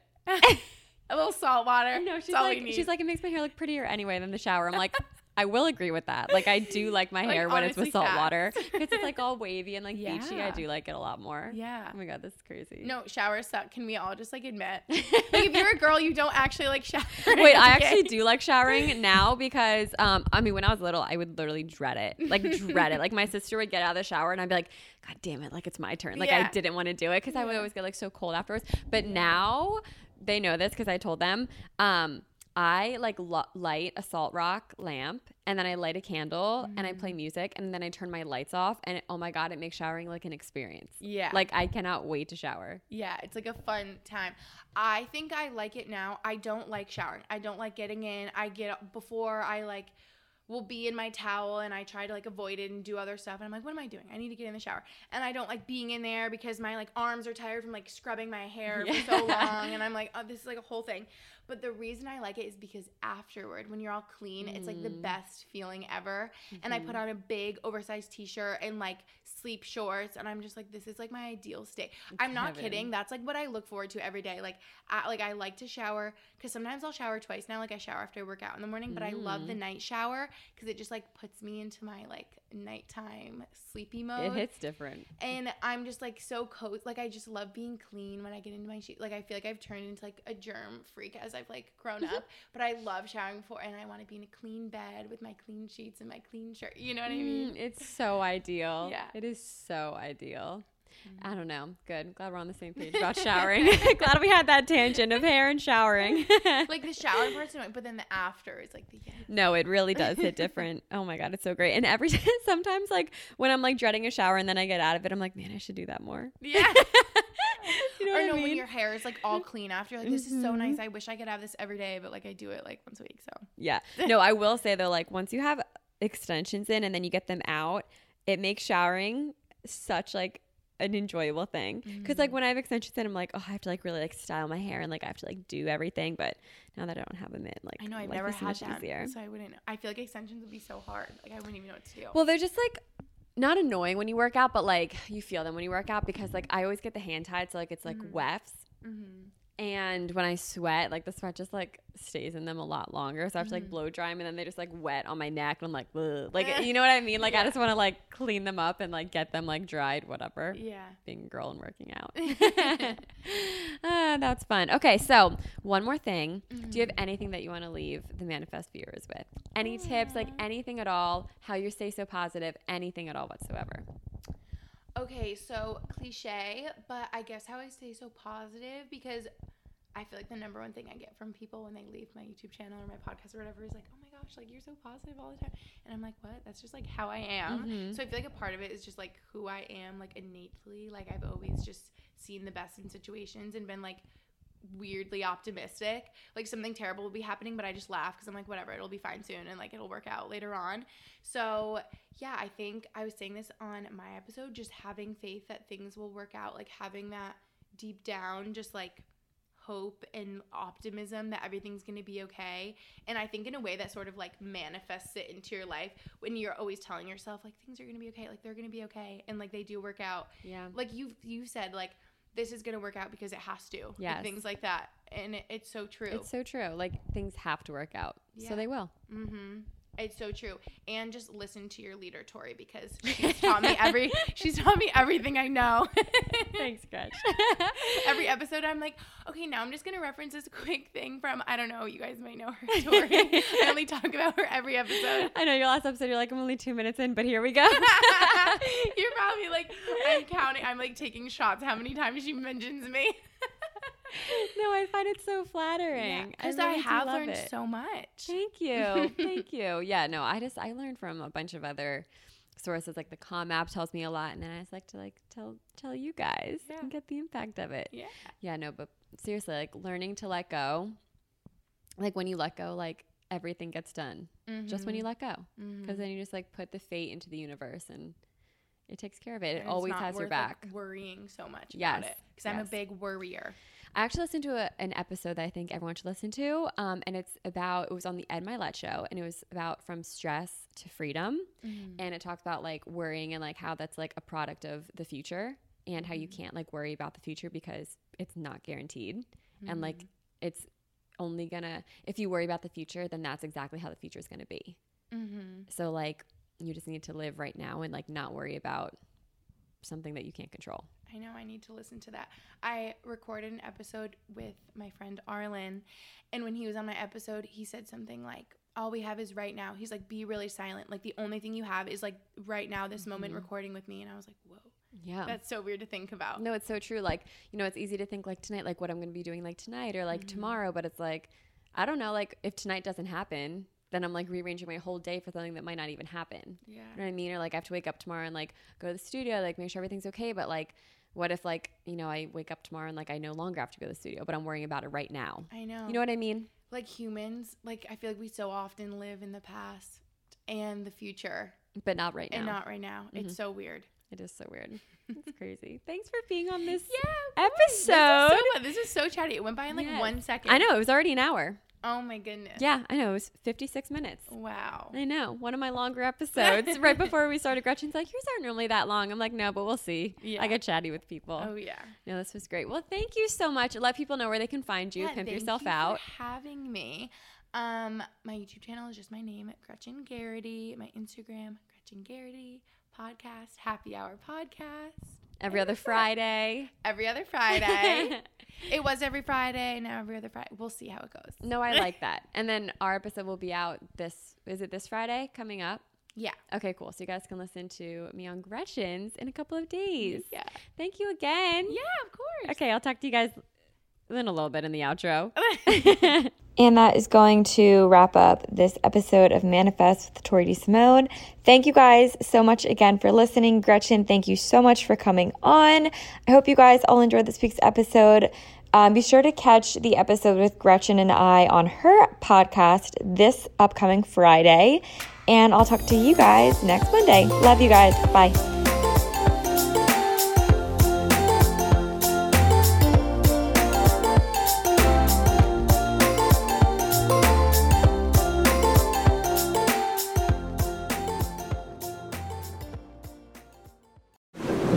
A little salt water. No, she's like, it makes my hair look prettier anyway than the shower. I'm like, I will agree with that. Like, I do like my hair when it's with salt water. Because it's like all wavy and like beachy. I do like it a lot more. Yeah. Oh my God, this is crazy. No, showers suck. Can we all just like admit? Like, if you're a girl, you don't actually like showering. Wait, I actually do like showering now, because, I mean, when I was little, I would literally dread it. Like, dread it. Like, my sister would get out of the shower and I'd be like, God damn it. Like, it's my turn. Like, I didn't want to do it because I would always get like so cold afterwards. But now, they know this because I told them. I like light a salt rock lamp, and then I light a candle, and I play music, and then I turn my lights off, and oh my God, it makes showering like an experience. Yeah. Like, I cannot wait to shower. Yeah, it's like a fun time. I think I like it now. I don't like showering. I don't like getting in. I get up before I like will be in my towel, and I try to like avoid it and do other stuff, and I'm like, what am I doing? I need to get in the shower. And I don't like being in there because my like arms are tired from like scrubbing my hair for so long, and I'm like, oh, this is like a whole thing. But the reason I like it is because afterward, when you're all clean, it's like the best feeling ever. Mm-hmm. And I put on a big oversized t-shirt and like sleep shorts, and I'm just like, this is like my ideal state. I'm not kidding. That's like what I look forward to every day. Like, I like to shower, because sometimes I'll shower twice now. Like, I shower after I work out in the morning, but I love the night shower because it just like puts me into my like nighttime sleepy mode. It hits different. And I'm just like so cozy. Like, I just love being clean when I get into my sheet. Like, I feel like I've turned into like a germ freak as I've like grown up, but I love showering before, and I want to be in a clean bed with my clean sheets and my clean shirt. You know what I mean? It's so ideal. Yeah. It is so ideal. I don't know. Good. Glad we're on the same page about showering. Glad we had that tangent of hair and showering. Like, the shower part's annoying, but then the after is like the end. No, it really does hit different. Oh my God, it's so great. And sometimes like when I'm like dreading a shower and then I get out of it, I'm like, man, I should do that more. Yeah. You know, or no, when your hair is like all clean after, like, this is so nice. I wish I could have this every day, but like I do it like once a week. So yeah. No, I will say though, like once you have extensions in and then you get them out, it makes showering such like an enjoyable thing, because like when I have extensions in, I'm like, oh, I have to like really like style my hair, and like I have to like do everything. But now that I don't have them in, like, I know, I've never had that, so I wouldn't know. I feel like extensions would be so hard, like I wouldn't even know what to do. Well, they're just like not annoying when you work out, but like you feel them when you work out, because like I always get the hand tied, so like it's like wefts, and when I sweat, like the sweat just like stays in them a lot longer, so I have to like blow dry them, and then they just like wet on my neck, and I'm like, ugh. Like, you know what I mean? Like I just want to like clean them up and like get them like dried, whatever. Yeah, being a girl and working out. That's fun. Okay, so one more thing. Do you have anything that you want to leave the Manifest viewers with? Any tips, like anything at all, how you stay so positive, anything at all whatsoever? Okay, so cliche, but I guess how I stay so positive, because I feel like the number one thing I get from people when they leave my YouTube channel or my podcast or whatever is like, oh my gosh, like you're so positive all the time. And I'm like, what? That's just like how I am. So I feel like a part of it is just like who I am, like innately. Like I've always just seen the best in situations and been like weirdly optimistic. Like something terrible will be happening, but I just laugh because I'm like, whatever, it'll be fine soon, and like it'll work out later on. So yeah, I think I was saying this on my episode, just having faith that things will work out, like having that deep down just like hope and optimism that everything's going to be okay. And I think in a way that sort of like manifests it into your life when you're always telling yourself like things are going to be okay, like they're going to be okay, and like they do work out. Yeah, like you said, like this is going to work out because it has to. Yes. Like, things like that. And it's so true. Like, things have to work out. Yeah. So they will. It's so true. And just listen to your leader, Tori, because she's taught me everything I know. Thanks, Gretch. Every episode I'm like, okay, now I'm just going to reference this quick thing from, I don't know, you guys might know her, Tori. I only talk about her every episode. I know, your last episode, you're like, I'm only 2 minutes in, but here we go. You're probably like, I'm counting. I'm like taking shots how many times she mentions me. No, I find it so flattering. Because I have learned so much. Thank you. Thank you. Yeah, no, I learned from a bunch of other sources. Like the Calm app tells me a lot. And then I just like to tell you guys and get the impact of it. Yeah. Yeah, no, but seriously, like learning to let go. Like when you let go, like everything gets done. Mm-hmm. Just when you let go. Because then you just like put the fate into the universe and it takes care of it. It always has your back. Like, worrying so much about it. Because I'm a big worrier. I actually listened to an episode that I think everyone should listen to, and it was on the Ed Mylett show, and it was about from stress to freedom, and it talks about like worrying and like how that's like a product of the future and how you can't like worry about the future because it's not guaranteed, and like it's only gonna, if you worry about the future, then that's exactly how the future is gonna be. So like you just need to live right now and like not worry about something that you can't control. I know, I need to listen to that. I recorded an episode with my friend Arlen, and when he was on my episode, he said something like, all we have is right now. He's like, be really silent. Like the only thing you have is like right now, this moment recording with me. And I was like, whoa. Yeah. That's so weird to think about. No, it's so true. Like, you know, it's easy to think like tonight, like what I'm going to be doing like tonight or like tomorrow, but it's like, I don't know, like if tonight doesn't happen, then I'm like rearranging my whole day for something that might not even happen. Yeah. You know what I mean? Or like I have to wake up tomorrow and like go to the studio, like make sure everything's okay. But like, what if like, you know, I wake up tomorrow and like I no longer have to go to the studio, but I'm worrying about it right now. I know. You know what I mean? Like humans, like I feel like we so often live in the past and the future. But not right now. And not right now. Mm-hmm. It's so weird. It is so weird. It's crazy. Thanks for being on this episode. This is so chatty. It went by in like 1 second. I know. It was already an hour. Oh my goodness. Yeah, I know. It was 56 minutes. Wow. I know. One of my longer episodes. Right before we started, Gretchen's like, yours aren't normally that long. I'm like, no, but we'll see. Yeah. I get chatty with people. Oh, yeah. No, this was great. Well, thank you so much. Let people know where they can find you. Yeah, pimp yourself out. Thank you for having me. My YouTube channel is just my name, Gretchen Garrity. My Instagram, Gretchen Garrity. Podcast, Happy Hour Podcast. Every other Friday. It was every Friday, now every other Friday. We'll see how it goes. No, I like that. And then our episode will be out this Friday coming up? Yeah. Okay, cool. So you guys can listen to me on Gretchen's in a couple of days. Yeah. Thank you again. Yeah, of course. Okay, I'll talk to you guys in a little bit in the outro. And that is going to wrap up this episode of Manifest with Tori DeSimone. Thank you guys so much again for listening. Gretchen, thank you so much for coming on. I hope you guys all enjoyed this week's episode. Be sure to catch the episode with Gretchen and I on her podcast this upcoming Friday. And I'll talk to you guys next Monday. Love you guys. Bye.